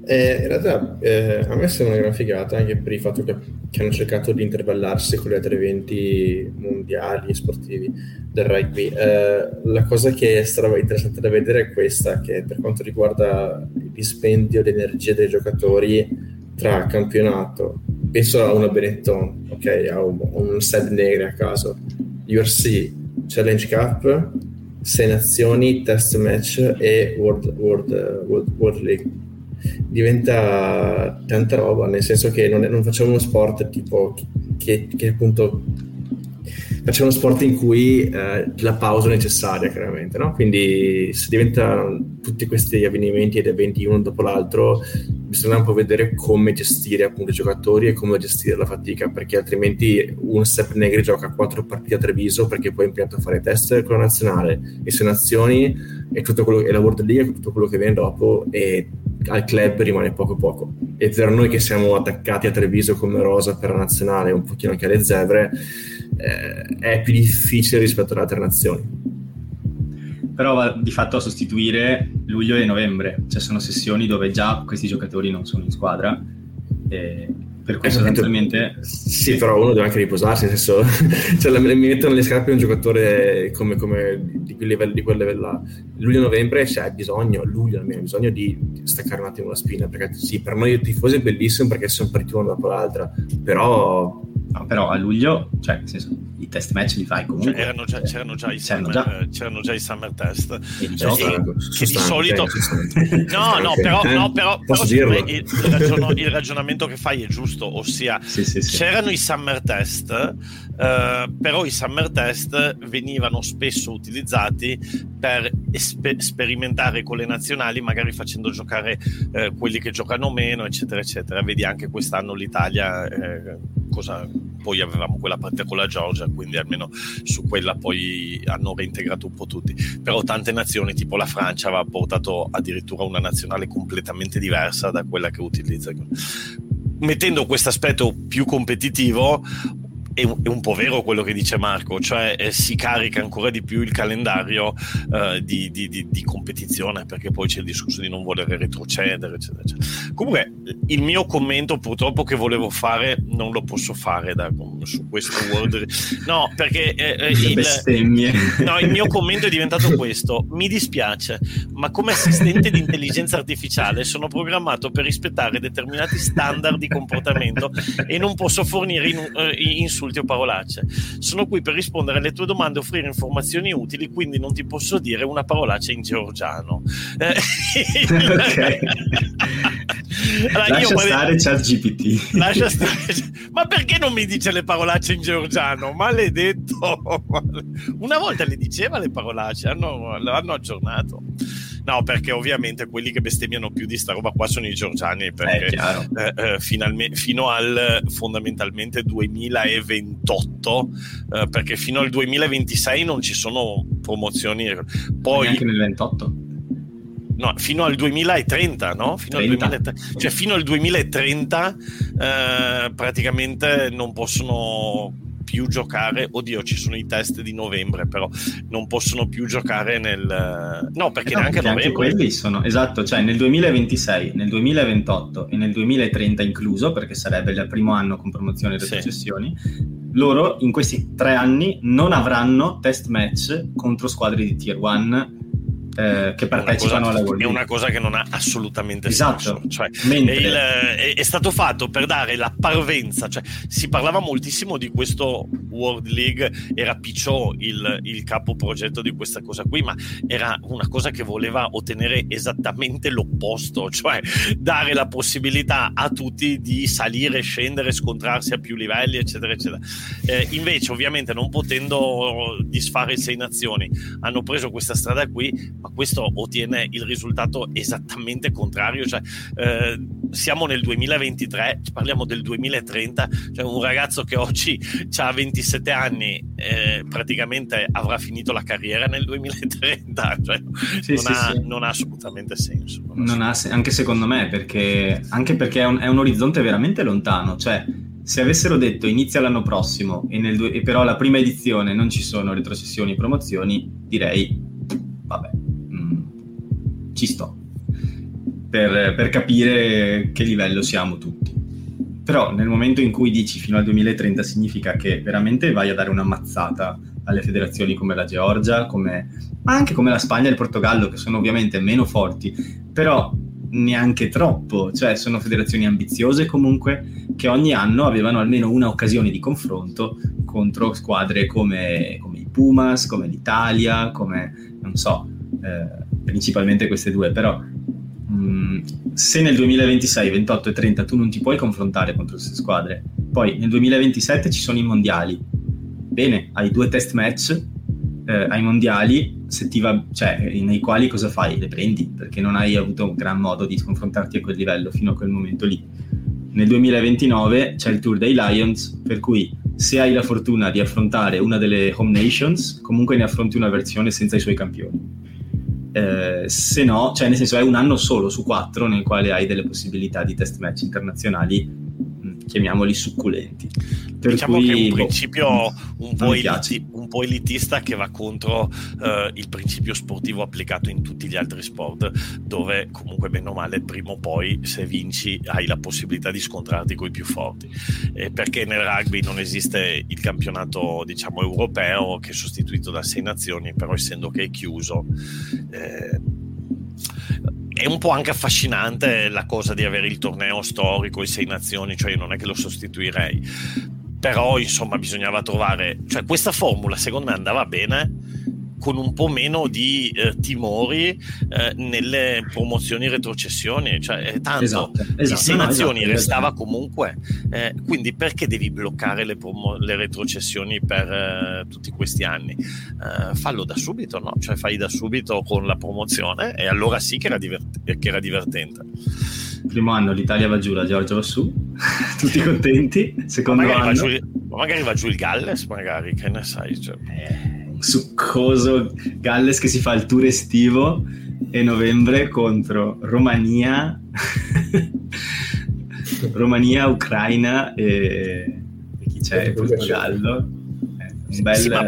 Eh, in realtà eh, a me sembra una gran figata, anche per il fatto che, che hanno cercato di intervallarsi con gli altri eventi mondiali sportivi del rugby. Eh, la cosa che sarà interessante da vedere è questa, che per quanto riguarda il dispendio di energia dei giocatori tra campionato, penso a una Benetton, ok, a un, un set negro a caso, U R C, Challenge Cup, sei Nazioni, Test Match e World, World, World, World League. Diventa tanta roba, nel senso che non, non facciamo uno sport tipo che, che appunto facciamo uno sport in cui eh, la pausa è necessaria, chiaramente, no? Quindi se diventano tutti questi avvenimenti ed eventi uno dopo l'altro, bisogna un po' vedere come gestire appunto i giocatori e come gestire la fatica, perché altrimenti un Sepp Negri gioca quattro partite a Treviso perché poi è impegnato a fare test con la nazionale e se nazioni e tutto quello, e la World League, tutto quello che viene dopo, e al club rimane poco poco. E per noi che siamo attaccati a Treviso come rosa per la nazionale, un pochino anche alle Zebre, eh, è più difficile rispetto alle altre nazioni. Però va di fatto a sostituire luglio e novembre, cioè sono sessioni dove già questi giocatori non sono in squadra, e per cui sostanzialmente sì, sì, però uno deve anche riposarsi, nel senso cioè, mi mettono le scarpe un giocatore come, come di quel livello, di quel livello là. Luglio e novembre c'è cioè, bisogno, luglio almeno, hai bisogno di staccare un attimo la spina, perché sì, per noi i tifosi è bellissimo perché sono partiti una dopo l'altra, però no, però a luglio, cioè nel senso i test match li fai comunque. Cioè, erano già, c'erano, già i c'erano, summer, già. c'erano già i summer test e cioè, e, che di solito okay, no no okay. però, no, però, però il, il, ragiono, il ragionamento che fai è giusto, ossia sì, sì, sì. c'erano i summer test, eh, però i summer test venivano spesso utilizzati per esper- sperimentare con le nazionali, magari facendo giocare eh, quelli che giocano meno, eccetera eccetera. Vedi anche quest'anno l'Italia eh, cosa poi avevamo quella partita con la Georgia, quindi almeno su quella poi hanno reintegrato un po' tutti, però tante nazioni tipo la Francia aveva portato addirittura una nazionale completamente diversa da quella che utilizza, mettendo questo aspetto più competitivo. È un po' vero quello che dice Marco, cioè eh, si carica ancora di più il calendario eh, di, di, di, di competizione, perché poi c'è il discorso di non voler retrocedere, eccetera, eccetera. Comunque il mio commento purtroppo che volevo fare non lo posso fare da, su questo World no perché eh, il, no, il mio commento è diventato questo: mi dispiace, ma come assistente di intelligenza artificiale sono programmato per rispettare determinati standard di comportamento e non posso fornire in, in, in insulti o parolacce. Sono qui per rispondere alle tue domande e offrire informazioni utili, quindi non ti posso dire una parolaccia in georgiano. Okay. Allora, lascia io, stare ChatGPT. Lascia stare. Ma perché non mi dice le parolacce in georgiano? Maledetto. Una volta le diceva le parolacce, hanno, l'hanno aggiornato. No, perché ovviamente quelli che bestemmiano più di sta roba qua sono i georgiani, perché eh, eh, finalme- fino al fondamentalmente duemilaventotto, eh, perché fino al duemilaventisei non ci sono promozioni, poi neanche nel ventotto. No, fino al duemilatrenta, no? Fino al duemilatrenta, cioè fino al duemilatrenta eh, praticamente non possono più giocare. Oddio, ci sono i test di novembre, però non possono più giocare nel no perché eh no, neanche novembre, anche quelli sono, esatto, cioè nel duemilaventisei, nel duemilaventotto e nel duemilatrenta incluso, perché sarebbe il primo anno con promozioni e retrocessioni. Sì. Loro in questi tre anni non avranno test match contro squadre di tier uno Eh, che partecipano alla World League. È una cosa che non ha assolutamente esatto. senso, cioè, Mentre... il, è, è stato fatto per dare la parvenza, cioè, si parlava moltissimo di questo World League, era Picciò il, il capo progetto di questa cosa qui, ma era una cosa che voleva ottenere esattamente l'opposto, cioè dare la possibilità a tutti di salire, scendere, scontrarsi a più livelli, eccetera eccetera. Eh, invece ovviamente non potendo disfare sei nazioni hanno preso questa strada qui, ma questo ottiene il risultato esattamente contrario, cioè eh, siamo nel duemilaventitré, parliamo del duemilatrenta, cioè un ragazzo che oggi ha ventisette anni eh, praticamente avrà finito la carriera nel duemilatrenta, cioè, sì, non, sì, ha, sì. non ha assolutamente senso, non non ha sen- anche secondo me, perché, anche perché è un, è un orizzonte veramente lontano, cioè se avessero detto inizia l'anno prossimo e, nel du- e però la prima edizione non ci sono retrocessioni e promozioni, direi vabbè, mm, ci sto, per, per capire che livello siamo tutti. Però nel momento in cui dici fino al duemilatrenta significa che veramente vai a dare una mazzata alle federazioni come la Georgia, come, ma anche come la Spagna e il Portogallo, che sono ovviamente meno forti, però neanche troppo, cioè sono federazioni ambiziose comunque, che ogni anno avevano almeno una occasione di confronto contro squadre come, come i Pumas, come l'Italia, come... non so, eh, principalmente queste due, però mh, se nel duemilaventisei, ventotto e trenta tu non ti puoi confrontare contro queste squadre, poi nel duemilaventisette ci sono i mondiali, bene, hai due test match eh, ai mondiali, se ti va, cioè, nei quali cosa fai? Le prendi, perché non hai avuto un gran modo di confrontarti a quel livello fino a quel momento lì. Nel duemilaventinove c'è il Tour dei Lions, per cui se hai la fortuna di affrontare una delle home nations, comunque ne affronti una versione senza i suoi campioni. Eh, se no, cioè nel senso è un anno solo su quattro nel quale hai delle possibilità di test match internazionali, chiamiamoli succulenti. Per diciamo cui, che è un principio boh, un, po eliti, un po' elitista che va contro eh, il principio sportivo applicato in tutti gli altri sport, dove comunque bene o male prima o poi se vinci hai la possibilità di scontrarti coi più forti, eh, perché nel rugby non esiste il campionato diciamo europeo, che è sostituito da sei nazioni, però essendo che è chiuso eh, è un po' anche affascinante la cosa di avere il torneo storico, i sei nazioni, cioè non è che lo sostituirei, però insomma bisognava trovare, cioè questa formula secondo me andava bene con un po' meno di eh, timori eh, nelle promozioni e retrocessioni, cioè tanto esatto, di sei esatto, nazioni esatto, restava esatto. comunque eh, quindi perché devi bloccare le, promo- le retrocessioni per eh, tutti questi anni, eh, fallo da subito, no? Cioè fai da subito con la promozione e allora sì che era, divert- che era divertente. Primo anno l'Italia va giù, la Georgia va su, tutti contenti. Secondo magari anno va giù, magari va giù il Galles, magari, che ne sai, cioè. eh, un succoso Galles che si fa il tour estivo e novembre contro Romania Romania, Ucraina e, e chi c'è? E Portogallo, eh, un bel... Sì, ma...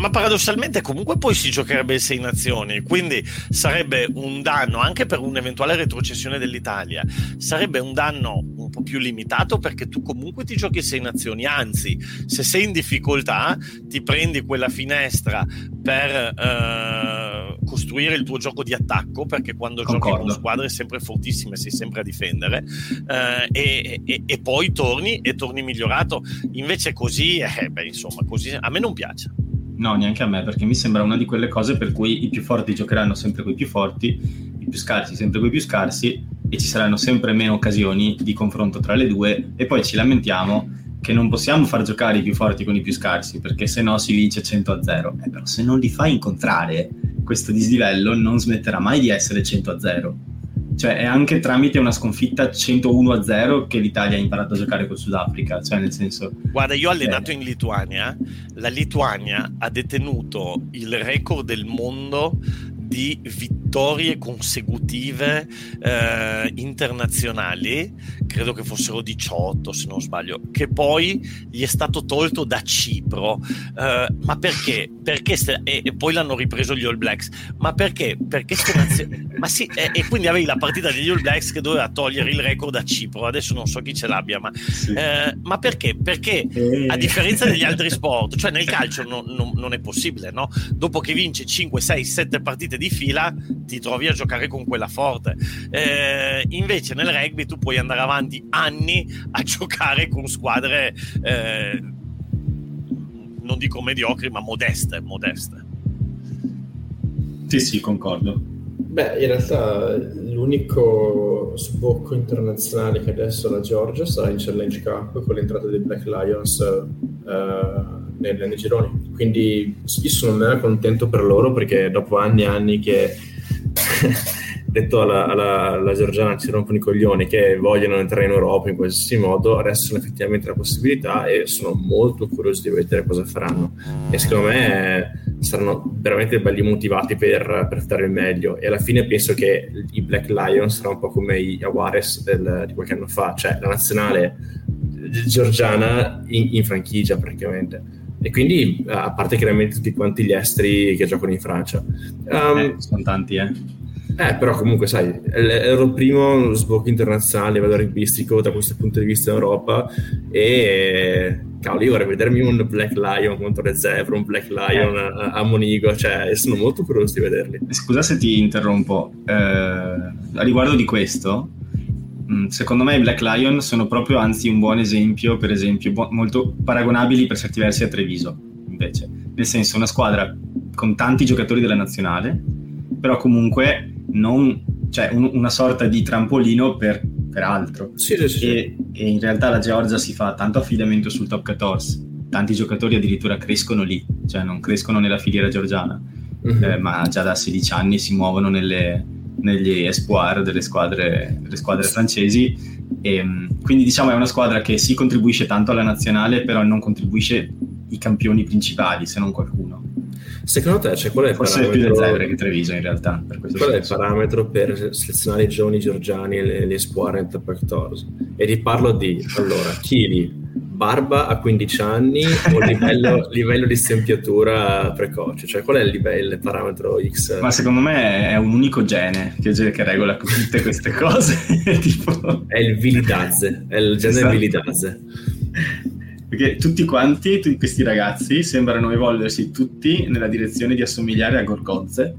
Ma paradossalmente comunque poi si giocherebbe in sei nazioni, quindi sarebbe un danno anche per un'eventuale retrocessione dell'Italia, sarebbe un danno un po' più limitato perché tu comunque ti giochi in sei nazioni, anzi se sei in difficoltà ti prendi quella finestra per eh, costruire il tuo gioco di attacco, perché quando Concordo. giochi con squadre sempre fortissime sei sempre a difendere eh, e, e, e poi torni e torni migliorato, invece così eh, beh, insomma così a me non piace. No, neanche a me, perché mi sembra una di quelle cose per cui i più forti giocheranno sempre coi più forti, i più scarsi sempre coi più scarsi, e ci saranno sempre meno occasioni di confronto tra le due, e poi ci lamentiamo che non possiamo far giocare i più forti con i più scarsi, perché se no si vince cento a zero. Eh, però se non li fai incontrare, questo dislivello non smetterà mai di essere cento a zero. Cioè è anche tramite una sconfitta centouno a zero che l'Italia ha imparato a giocare col Sudafrica, cioè nel senso... Guarda, io ho allenato eh. in Lituania, la Lituania ha detenuto il record del mondo di vittorie consecutive eh, internazionali, credo che fossero diciotto se non sbaglio, che poi gli è stato tolto da Cipro, eh, ma perché? perché st- e, e poi l'hanno ripreso gli All Blacks, ma perché? perché st- ma sì, e, e quindi avevi la partita degli All Blacks che doveva togliere il record da Cipro, adesso non so chi ce l'abbia, ma, sì. eh, ma perché? perché eh. a differenza degli altri sport, cioè nel calcio non, non, non è possibile, no? Dopo che vince cinque, sei, sette partite di fila ti trovi a giocare con quella forte, eh, invece nel rugby tu puoi andare avanti anni a giocare con squadre eh, non dico mediocri ma modeste modeste. Sì sì, concordo. Beh, in realtà l'unico sbocco internazionale che adesso la Georgia sarà in Challenge Cup con l'entrata dei Black Lions eh, Nei, nei gironi, quindi io sono mega contento per loro, perché dopo anni e anni che detto alla, alla, alla Georgiana ci rompono i coglioni che vogliono entrare in Europa in qualsiasi modo, adesso hanno effettivamente la possibilità e sono molto curioso di vedere cosa faranno, e secondo me saranno veramente belli motivati per, per fare il meglio, e alla fine penso che i Black Lions saranno un po' come i Jaguares del, di qualche anno fa, cioè la nazionale georgiana in, in franchigia praticamente. E quindi, a parte chiaramente tutti quanti gli esteri che giocano in Francia, um, eh, sono tanti, eh. eh però comunque sai, ero il primo sbocco internazionale a valore rugbyistico da questo punto di vista in Europa, e cavolo, io vorrei vedermi un Black Lion contro le Zebre, un Black Lion eh. a, a Monigo, cioè sono molto curioso di vederli. Scusa se ti interrompo, eh, a riguardo di questo secondo me i Black Lion sono proprio, anzi, un buon esempio, per esempio bu- molto paragonabili per certi versi a Treviso, invece, nel senso una squadra con tanti giocatori della nazionale, però comunque non, cioè un, una sorta di trampolino per, per altro. Sì, sì, sì. E, e in realtà la Georgia si fa tanto affidamento sul top quattordici, tanti giocatori addirittura crescono lì, cioè non crescono nella filiera georgiana, mm-hmm. eh, ma già da sedici anni si muovono nelle... negli espoir delle squadre, delle squadre francesi, e quindi diciamo è una squadra che si contribuisce tanto alla nazionale, però non contribuisce i campioni principali, se non qualcuno. Secondo te, cioè, qual è il forse parametro... più le Zebre che Treviso in realtà, per questo qual senso. È il parametro per selezionare i giovani georgiani e le espoir nel top quattordici? E ti parlo di, allora, chili, barba a quindici anni o livello, livello di stempiatura precoce, cioè qual è il livello, il parametro X? Ma secondo me è un unico gene che, che regola tutte queste cose tipo... è il vilidazze, è il gene esatto. vilidazze, perché tutti quanti, tutti questi ragazzi sembrano evolversi tutti nella direzione di assomigliare a gorgonze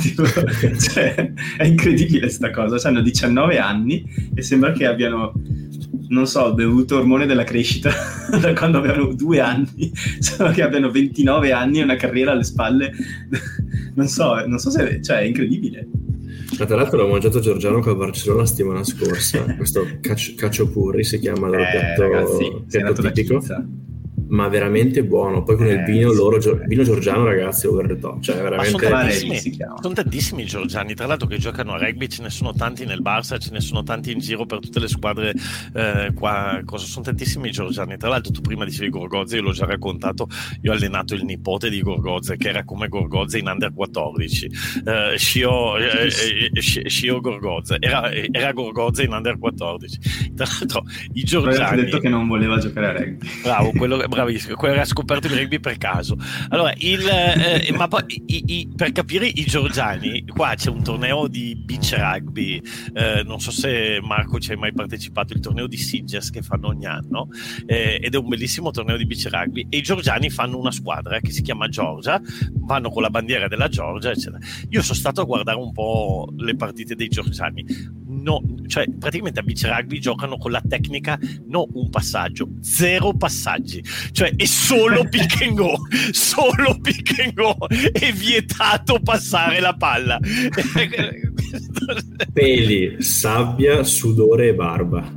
tipo, cioè, è incredibile sta cosa, cioè, hanno diciannove anni e sembra che abbiano non so, bevuto ormone della crescita da quando avevano due anni, solo che abbiano ventinove anni e una carriera alle spalle. non so, non so se, cioè, è incredibile. Ma tra l'altro l'ho mangiato Giorgiano con Barcellona la settimana scorsa, questo cacio, cacio purri si chiama, il eh, piatto, ragazzi, piatto tipico, ma veramente buono. Poi con eh, il vino sì, loro, eh. vino Giorgiano, ragazzi, over the top, cioè veramente. Ma sono, tantissimi, si sono tantissimi i Giorgiani, tra l'altro, che giocano a rugby, ce ne sono tanti nel Barça, ce ne sono tanti in giro per tutte le squadre, eh, qua, cosa, sono tantissimi i Giorgiani. Tra l'altro tu prima dicevi Gorgozze, io l'ho già raccontato, io ho allenato il nipote di Gorgozze che era come Gorgozze in under quattordici, eh, Shio, eh, eh, Shio Gorgozze era, era Gorgozze in under quattordici. Tra l'altro i Giorgiani, ho detto che non voleva giocare a rugby, bravo, quello bravo, quello era scoperto il rugby per caso. Allora, il, eh, ma poi i, i, per capire i Giorgiani, qua c'è un torneo di beach rugby, eh, non so se Marco ci hai mai partecipato, il torneo di Sitges che fanno ogni anno, eh, ed è un bellissimo torneo di beach rugby, e i Giorgiani fanno una squadra che si chiama Georgia, vanno con la bandiera della Georgia eccetera. Io sono stato a guardare un po' le partite dei Giorgiani, no, cioè praticamente a beach rugby giocano con la tecnica, no, un passaggio, zero passaggi, cioè è solo pick and go, solo pick and go, è vietato passare la palla. Peli, sabbia, sudore e barba.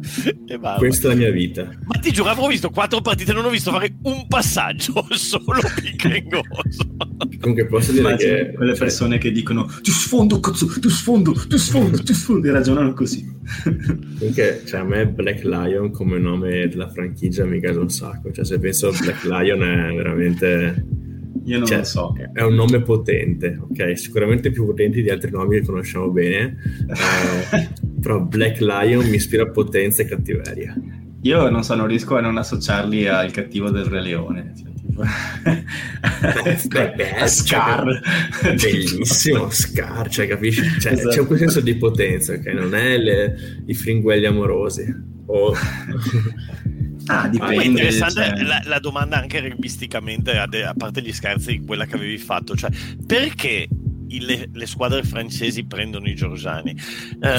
e barba questa è la mia vita. Ma ti giuro, avevo visto quattro partite, non ho visto fare un passaggio, solo pick and go. Comunque posso dire, immagino che quelle persone, cioè, che dicono ti sfondo cazzo, ti sfondo, ti sfondo, ti sfondo, e ragionano così. Comunque, cioè, a me Black Lion come nome della franchigia mi piace un sacco, cioè se penso Black Lion è veramente, io non, cioè, lo so, è un nome potente, ok, sicuramente più potente di altri nomi che conosciamo bene, eh, però Black Lion mi ispira potenza e cattiveria. Io non so, non riesco a non associarli al cattivo del Re Leone, cioè, tipo... Beh, Scar, bellissimo Scar, cioè, capisci, cioè, esatto. C'è un quel senso di potenza, ok, non è le... i fringuelli amorosi o oh. Ah, dipende. Ma è interessante, cioè... la, la domanda anche rugbisticamente, a, de, a parte gli scherzi, quella che avevi fatto, cioè perché Le, le squadre francesi prendono i Giorgiani,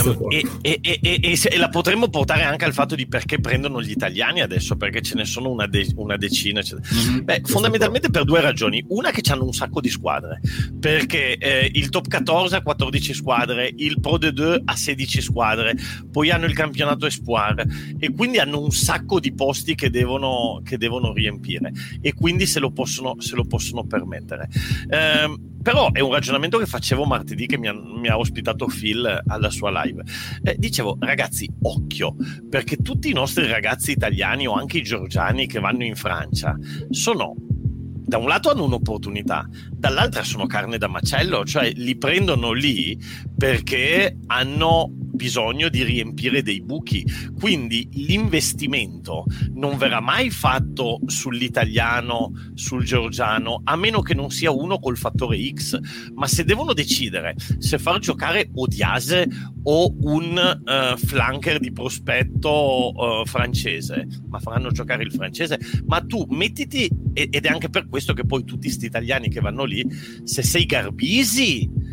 um, e, e, e, e, e la potremmo portare anche al fatto di perché prendono gli italiani adesso, perché ce ne sono una, de- una decina eccetera. Mm-hmm. Beh, fondamentalmente per due ragioni: una, che hanno un sacco di squadre, perché eh, il top quattordici ha quattordici squadre, il Pro de due ha sedici squadre, poi hanno il campionato Espoir, e quindi hanno un sacco di posti che devono, che devono riempire, e quindi se lo possono, se lo possono permettere. Um, però è un ragionamento che facevo martedì, che mi ha, mi ha ospitato Phil alla sua live, eh, dicevo ragazzi occhio, perché tutti i nostri ragazzi italiani o anche i georgiani che vanno in Francia sono, da un lato hanno un'opportunità, dall'altra sono carne da macello, cioè li prendono lì perché hanno bisogno di riempire dei buchi, quindi l'investimento non verrà mai fatto sull'italiano, sul georgiano, a meno che non sia uno col fattore X. Ma se devono decidere se far giocare Odiase o un uh, flanker di prospetto uh, francese, ma faranno giocare il francese. Ma tu mettiti, ed è anche per questo che poi tutti sti italiani che vanno lì, se sei Garbisi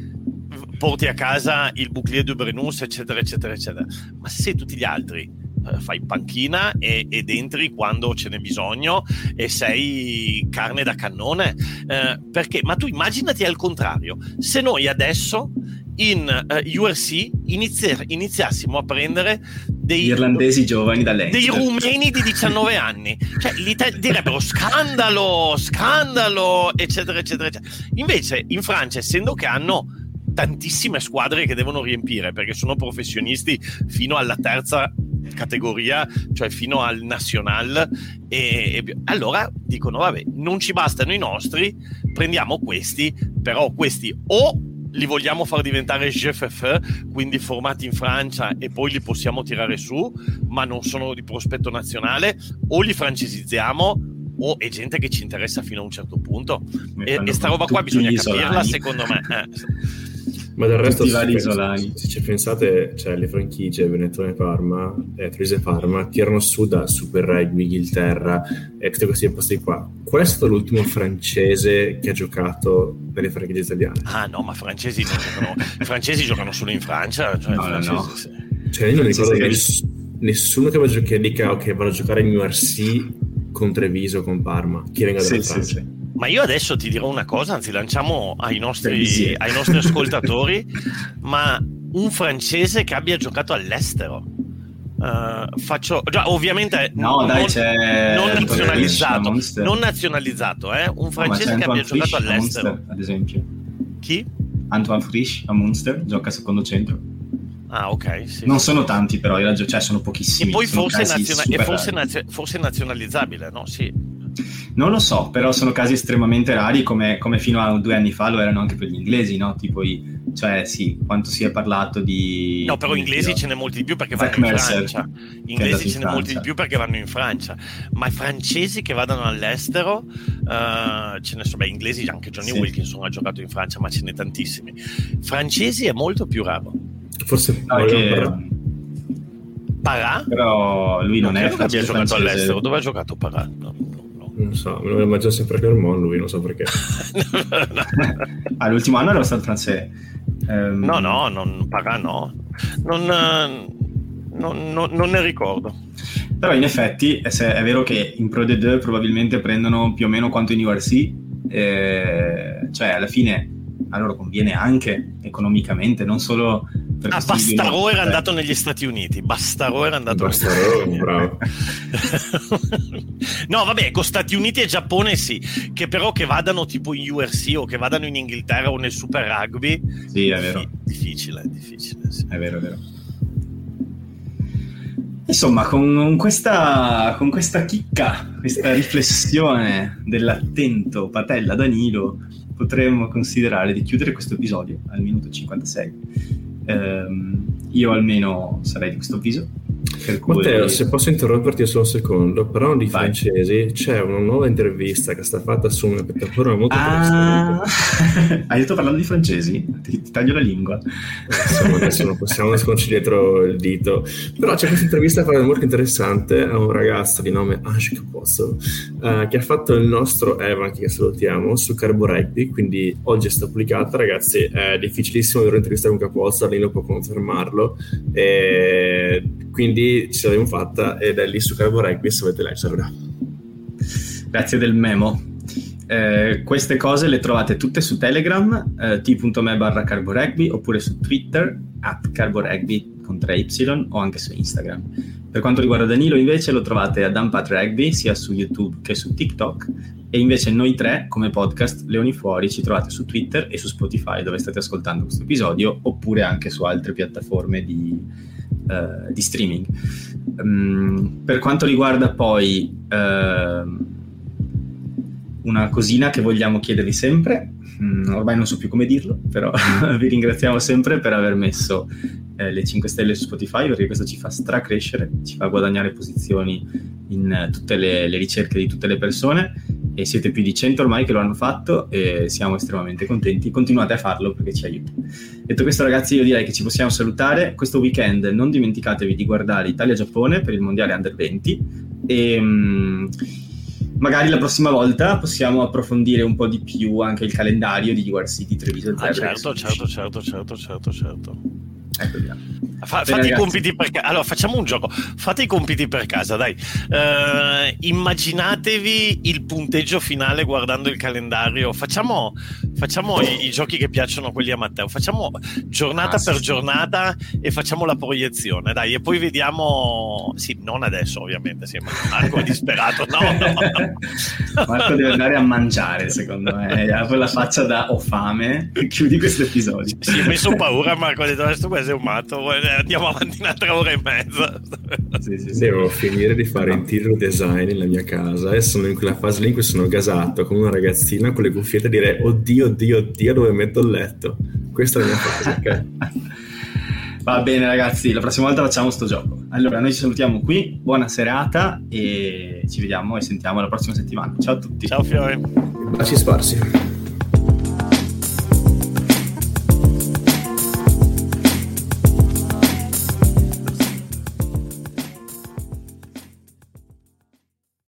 porti a casa il Bouclier de Brenus eccetera eccetera eccetera, ma se tutti gli altri eh, fai panchina e, ed entri quando ce n'è bisogno e sei carne da cannone, eh, perché, ma tu immaginati al contrario, se noi adesso in eh, U R C inizi- iniziassimo a prendere dei irlandesi giovani da dei rumeni di diciannove anni, cioè l'Italia direbbero scandalo scandalo eccetera eccetera eccetera. Invece in Francia, essendo che hanno tantissime squadre che devono riempire, perché sono professionisti fino alla terza categoria, cioè fino al national, e, e allora dicono vabbè, non ci bastano i nostri, prendiamo questi, però questi o li vogliamo far diventare G F F, quindi formati in Francia e poi li possiamo tirare su, ma non sono di prospetto nazionale, o li francesizziamo, o è gente che ci interessa fino a un certo punto. E, e sta roba qua bisogna capirla, secondo me. eh. Ma del resto, se, penso, se ci pensate, cioè le franchigie Benetton e Parma, eh, Treviso e Parma tirano su da Super Rugby, Inghilterra e tutti questi posti qua. Qual è stato l'ultimo francese che ha giocato nelle franchigie italiane? Ah no, ma francesi non giocano. I francesi giocano solo in Francia, cioè, no, francesi, no. Sì. Cioè io non ricordo che... nessuno che, va a giocare, dica ok, vado a giocare in U R C con Treviso, con Parma, chi venga dalla sì, Francia. Sì, sì. Ma io adesso ti dirò una cosa, anzi lanciamo ai nostri, ai nostri ascoltatori, ma un francese che abbia giocato all'estero. Uh, faccio già, ovviamente no, non, dai, c'è non nazionalizzato, non nazionalizzato, eh? Un francese no, che Antoine abbia Frisch giocato all'estero. Munster, ad esempio. Chi? Antoine Frisch a Munster, gioca secondo centro. Ah, ok. Sì. Non sono tanti, però, in realtà, cioè, sono pochissimi. E poi forse, naziona- e forse, naz- forse nazionalizzabile, no? Sì. Non lo so, però sono casi estremamente rari, come, come fino a due anni fa lo erano anche per gli inglesi, no? Tipo i, cioè sì, quanto si è parlato di... No, però inglesi io. ce n'è molti di più perché vanno in Francia. Inglesi ce n'è molti di più perché vanno in Francia. Ma i francesi che vadano all'estero, uh, ce ne sono, beh, inglesi, anche Johnny sì. Wilkinson ha giocato in Francia, ma ce n'è tantissimi. Francesi è molto più raro. Forse no, che... Parà? Però lui non, non è francese. Abbia giocato francese. All'estero, dove ha giocato Parà? No. Non so, me lo immagino sempre più ormone lui, non so perché. Ah, l'ultimo anno era stato francese. Um... No, no, non paga, no. Non, non, non, non ne ricordo. Però in effetti è, se, è vero che in Pro D due probabilmente prendono più o meno quanto in U R C, eh, cioè alla fine a loro conviene anche economicamente, non solo... Ah, Bastaro era andato negli Stati Uniti. Bastaro era andato negli Stati Uniti. Bravo. No, vabbè, con Stati Uniti e Giappone sì, che però che vadano tipo in U R C o che vadano in Inghilterra o nel Super Rugby. Sì, è vero. Difficile, è difficile. Sì. È vero, è vero. Insomma, con questa, con questa chicca, questa riflessione dell'attento Patella Danilo, potremmo considerare di chiudere questo episodio al minuto cinquantasei. Um, io almeno sarei di questo avviso. Matteo, se posso interromperti solo un secondo, parlando di Vai. francesi, c'è una nuova intervista che è stata fatta su una piattaforma molto ah. Hai detto parlando di francesi? Ti, ti taglio la lingua. Insomma, adesso non possiamo nasconderci dietro il dito. Però c'è questa intervista molto interessante a un ragazzo di nome Ange Capozzo, eh, che ha fatto il nostro Evan, che salutiamo, su Carbo Rugby. Quindi oggi è stata pubblicata, ragazzi. È difficilissimo avere un'intervista con Capozzo, Danilo può confermarlo. E quindi ce l'abbiamo fatta ed è lì su Carbo Rugby, se volete leggerla. Grazie del memo. Eh, queste cose le trovate tutte su Telegram, eh, t.me barra Carbo Rugby, oppure su Twitter at Carbo Rugby con tre y, o anche su Instagram. Per quanto riguarda Danilo invece lo trovate a Dumpat Rugby sia su YouTube che su TikTok, e invece noi tre come podcast Leoni Fuori ci trovate su Twitter e su Spotify, dove state ascoltando questo episodio, oppure anche su altre piattaforme di Uh, di streaming. Um, per quanto riguarda poi uh, una cosina che vogliamo chiedervi sempre, um, ormai non so più come dirlo, però vi ringraziamo sempre per aver messo eh, le cinque stelle su Spotify, perché questo ci fa stracrescere, ci fa guadagnare posizioni in uh, tutte le, le ricerche di tutte le persone, e siete più di cento ormai che lo hanno fatto e siamo estremamente contenti. Continuate a farlo perché ci aiuta. Detto questo, ragazzi, io direi che ci possiamo salutare. Questo weekend non dimenticatevi di guardare Italia-Giappone per il mondiale under venti, e um, magari la prossima volta possiamo approfondire un po' di più anche il calendario di U R C di Treviso. Ah, certo, certo, certo, certo, certo, certo. Ecco, Fa, fate i compiti per casa. Allora, facciamo un gioco. Fate i compiti per casa, dai. Uh, immaginatevi il punteggio finale guardando il calendario. Facciamo, facciamo i, i giochi che piacciono, quelli a Matteo. Facciamo giornata ah, per sì, giornata sì. E facciamo la proiezione, dai. E poi vediamo. Sì, non adesso, ovviamente. Sì, Marco è disperato. No, no. Marco deve andare a mangiare, secondo me. Ha quella faccia da ho fame. Chiudi questo episodio. Sì, ho messo paura, Marco. Ha detto adesso questo è un matto. Andiamo avanti un'altra ora e mezza. Sì, sì, sì. Devo finire di fare interior design nella mia casa e sono in quella fase lì in cui sono gasato come una ragazzina con le cuffiette a dire oddio, oddio, oddio dove metto il letto. Questa è la mia fase. Okay? Va bene ragazzi, la prossima volta facciamo sto gioco. Allora noi ci salutiamo qui, buona serata e ci vediamo e sentiamo la prossima settimana. Ciao a tutti. Ciao Fiore. Baci sparsi.